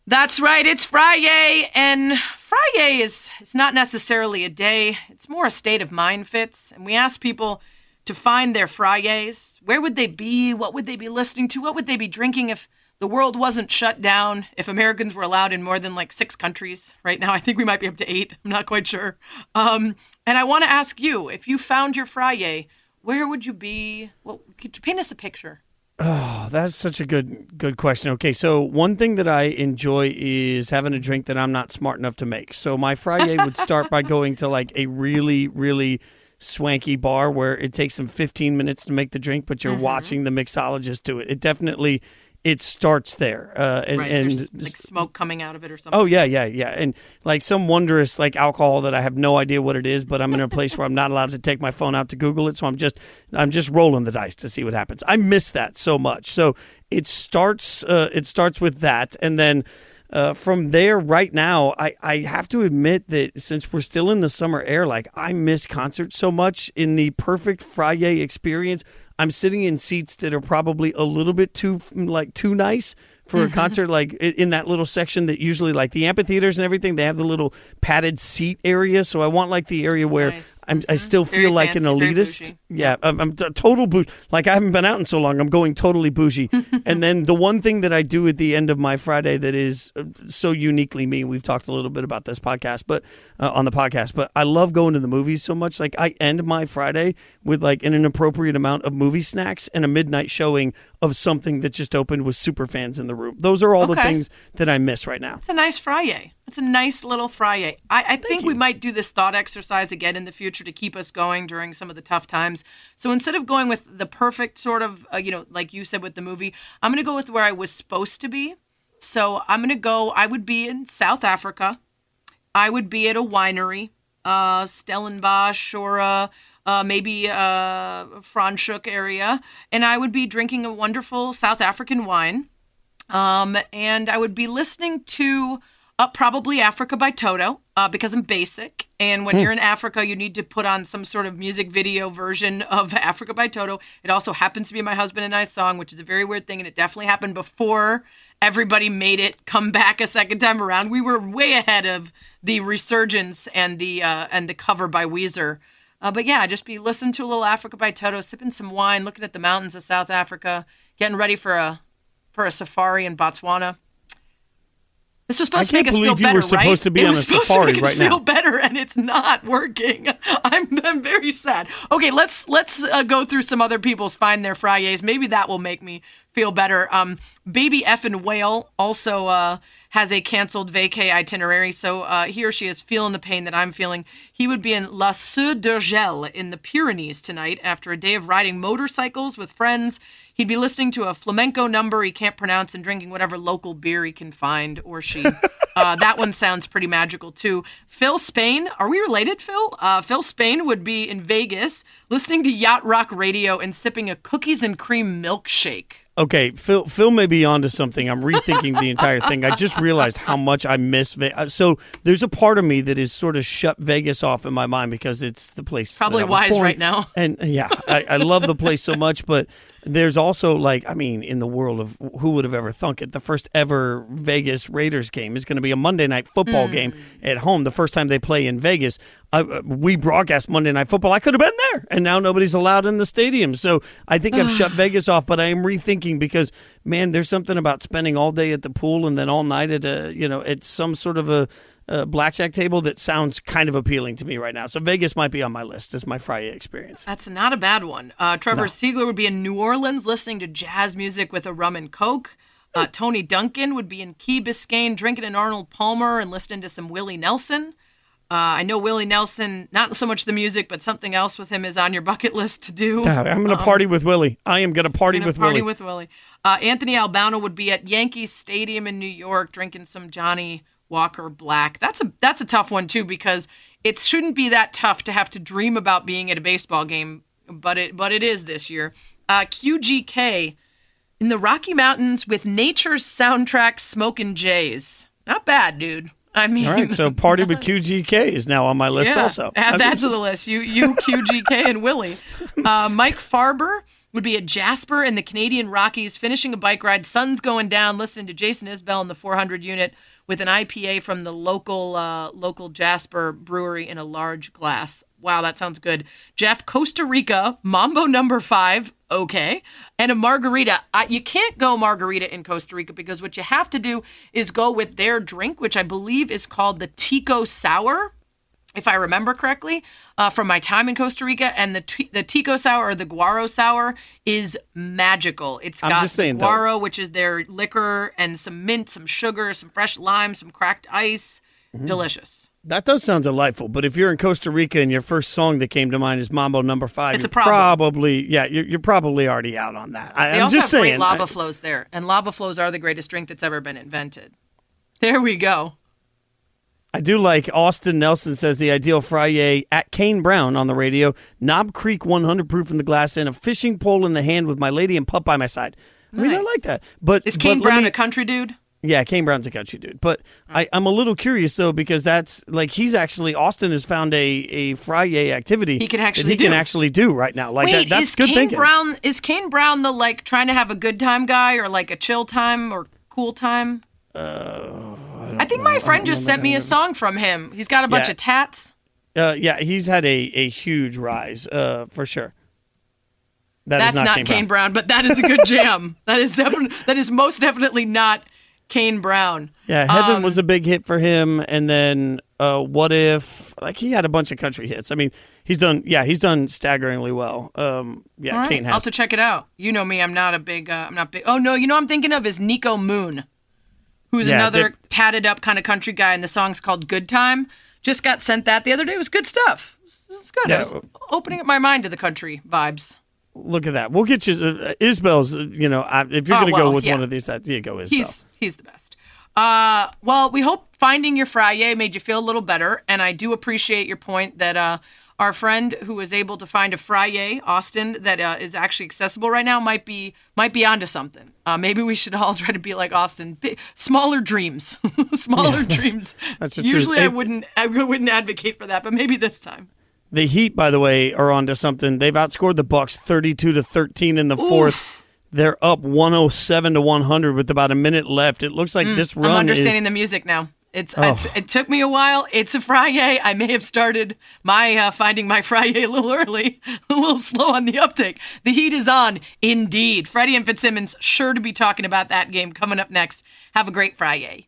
That's right. It's Friday, and Friday is not necessarily a day. It's more a state of mind, Fitz. And we ask people to find their Fridays. Where would they be? What would they be listening to? What would they be drinking if the world wasn't shut down, if Americans were allowed in more than like 6 countries? Right now, I think we might be up to 8. I'm not quite sure. And I want to ask you, if you found your Friday, where would you be? Well, could you paint us a picture? Oh, that's such a good question. Okay, so one thing that I enjoy is having a drink that I'm not smart enough to make. So my Friday would start by going to like a really, really swanky bar where it takes them 15 minutes to make the drink, but you're watching the mixologist do it. It definitely... It starts there. And there's like smoke coming out of it or something. Oh, yeah. And like some wondrous like alcohol that I have no idea what it is, but I'm in a place where I'm not allowed to take my phone out to Google it. So I'm just rolling the dice to see what happens. I miss that so much. So it starts with that. And then from there right now, I have to admit that since we're still in the summer air, like I miss concerts so much. In the perfect Friday experience, I'm sitting in seats that are probably a little bit too nice for a concert, like in that little section that usually like the amphitheaters and everything, they have the little padded seat area. So I want like the area where I still feel very like fancy, an elitist. Yeah, I'm total bougie. Like I haven't been out in so long. I'm going totally bougie. And then the one thing that I do at the end of my Friday that is so uniquely me, we've talked a little bit about this podcast, but but I love going to the movies so much. Like I end my Friday with like an appropriate amount of movie snacks and a midnight showing of something that just opened with super fans in the room. Those are all the things that I miss right now. It's a nice Friday. It's a nice little Friday. I think we might do this thought exercise again in the future to keep us going during some of the tough times. So instead of going with the perfect sort of, like you said with the movie, I'm going to go with where I was supposed to be. So I would be in South Africa. I would be at a winery, Stellenbosch or maybe Franschhoek area. And I would be drinking a wonderful South African wine. And I would be listening to probably Africa by Toto because I'm basic. And when you're in Africa, you need to put on some sort of music video version of Africa by Toto. It also happens to be my husband and I's song, which is a very weird thing. And it definitely happened before everybody made it come back a second time around. We were way ahead of the resurgence and the cover by Weezer. But yeah, just be listening to a little Africa by Toto, sipping some wine, looking at the mountains of South Africa, getting ready for a safari in Botswana. This was supposed to make us feel better, right? I can't believe you were supposed to be on a safari right now. It was supposed to make us feel better, and it's not working. I'm very sad. Okay, let's go through some other people's Find Their Fridays. Maybe that will make me feel better. Baby Effin' Whale also has a canceled vacay itinerary, so he or she is feeling the pain that I'm feeling. He would be in La Seu-d'Urgell in the Pyrenees tonight after a day of riding motorcycles with friends. He'd be listening to a flamenco number he can't pronounce and drinking whatever local beer he can find, or she. That one sounds pretty magical, too. Phil Spain, are we related, Phil? Phil Spain would be in Vegas listening to Yacht Rock Radio and sipping a cookies and cream milkshake. Okay, Phil may be onto something. I'm rethinking the entire thing. I just realized how much I miss Vegas. So there's a part of me that is sort of shut Vegas off in my mind because it's the place. Probably wise right now. And yeah, I love the place so much. But there's also like, I mean, in the world of who would have ever thunk it, the first ever Vegas Raiders game is going to be a Monday Night Football game at home. The first time they play in Vegas. We broadcast Monday Night Football. I could have been there, and now nobody's allowed in the stadium. So I think I've shut Vegas off, but I am rethinking because, man, there's something about spending all day at the pool and then all night at a, you know, at some sort of a blackjack table that sounds kind of appealing to me right now. So Vegas might be on my list as my Friday experience. That's not a bad one. Trevor Siegler would be in New Orleans listening to jazz music with a rum and Coke. Tony Duncan would be in Key Biscayne drinking an Arnold Palmer and listening to some Willie Nelson. I know Willie Nelson, not so much the music, but something else with him is on your bucket list to do. I'm going to party with Willie. I am going to party with Willie. Anthony Albano would be at Yankee Stadium in New York drinking some Johnny Walker Black. That's a tough one, too, because it shouldn't be that tough to have to dream about being at a baseball game, but it is this year. QGK in the Rocky Mountains with nature's soundtrack, Smokin' Jays. Not bad, dude. I mean, all right, so Party with QGK is now on my list also. Add that to the list. You QGK, and Willie. Mike Farber would be at Jasper in the Canadian Rockies, finishing a bike ride, sun's going down, listening to Jason Isbell in the 400 unit with an IPA from the local Jasper brewery in a large glass. Wow, that sounds good. Jeff, Costa Rica, Mambo No. 5, okay, and a margarita. You can't go margarita in Costa Rica because what you have to do is go with their drink, which I believe is called the Tico Sour, if I remember correctly, from my time in Costa Rica. And the Tico Sour or the Guaro Sour is magical. It's got Guaro, which is their liquor, and some mint, some sugar, some fresh lime, some cracked ice. Mm-hmm. Delicious. That does sound delightful, but if you're in Costa Rica and your first song that came to mind is Mambo No. 5, it's a problem. You're probably already out on that. They also have great lava flows there, and lava flows are the greatest drink that's ever been invented. There we go. I do like Austin Nelson says the ideal Friday at Kane Brown on the radio, Knob Creek 100 proof in the glass, and a fishing pole in the hand with my lady and pup by my side. Nice. I mean, I like that. But is Kane Brown a country dude? Yeah, Kane Brown's a country dude. But I'm a little curious, though, because that's like he's actually, Austin has found a Friday activity he can actually do right now. Like, wait, that's good thinking. Is Kane Brown the, like, trying to have a good time guy or, like, a chill time or cool time? I think my friend just sent me a song from him. He's got a bunch of tats. Yeah, he's had a huge rise for sure. That's not Kane Brown, but that is a good jam. That is most definitely not Kane Brown. Yeah, Heaven was a big hit for him, and then What If? Like, he had a bunch of country hits. I mean, he's done staggeringly well. Right. Kane has. I'll have to check it out. You know me, I'm not a big Oh no, you know what I'm thinking of is Nico Moon, who's another tatted up kind of country guy, and the song's called Good Time. Just got sent that the other day. It was good stuff. It was good. Yeah. I was opening up my mind to the country vibes. Look at that. We'll get you Isbell's, you know, if you're going to go with one of these, you go Isbell. He's the best. Well, we hope finding your Friday made you feel a little better, and I do appreciate your point that our friend who was able to find a Friday, Austin, that is actually accessible right now might be onto something. Maybe we should all try to be like Austin. Smaller dreams. Dreams. That's the usually truth. I wouldn't advocate for that, but maybe this time. The Heat, by the way, are onto something. They've outscored the Bucks 32-13 in the fourth. They're up 107-100 with about a minute left. It looks like this run is... I'm understanding the music now. It took me a while. It's a Friday. I may have started my finding my Friday a little early, a little slow on the uptake. The Heat is on, indeed. Freddie and Fitzsimmons sure to be talking about that game coming up next. Have a great Friday.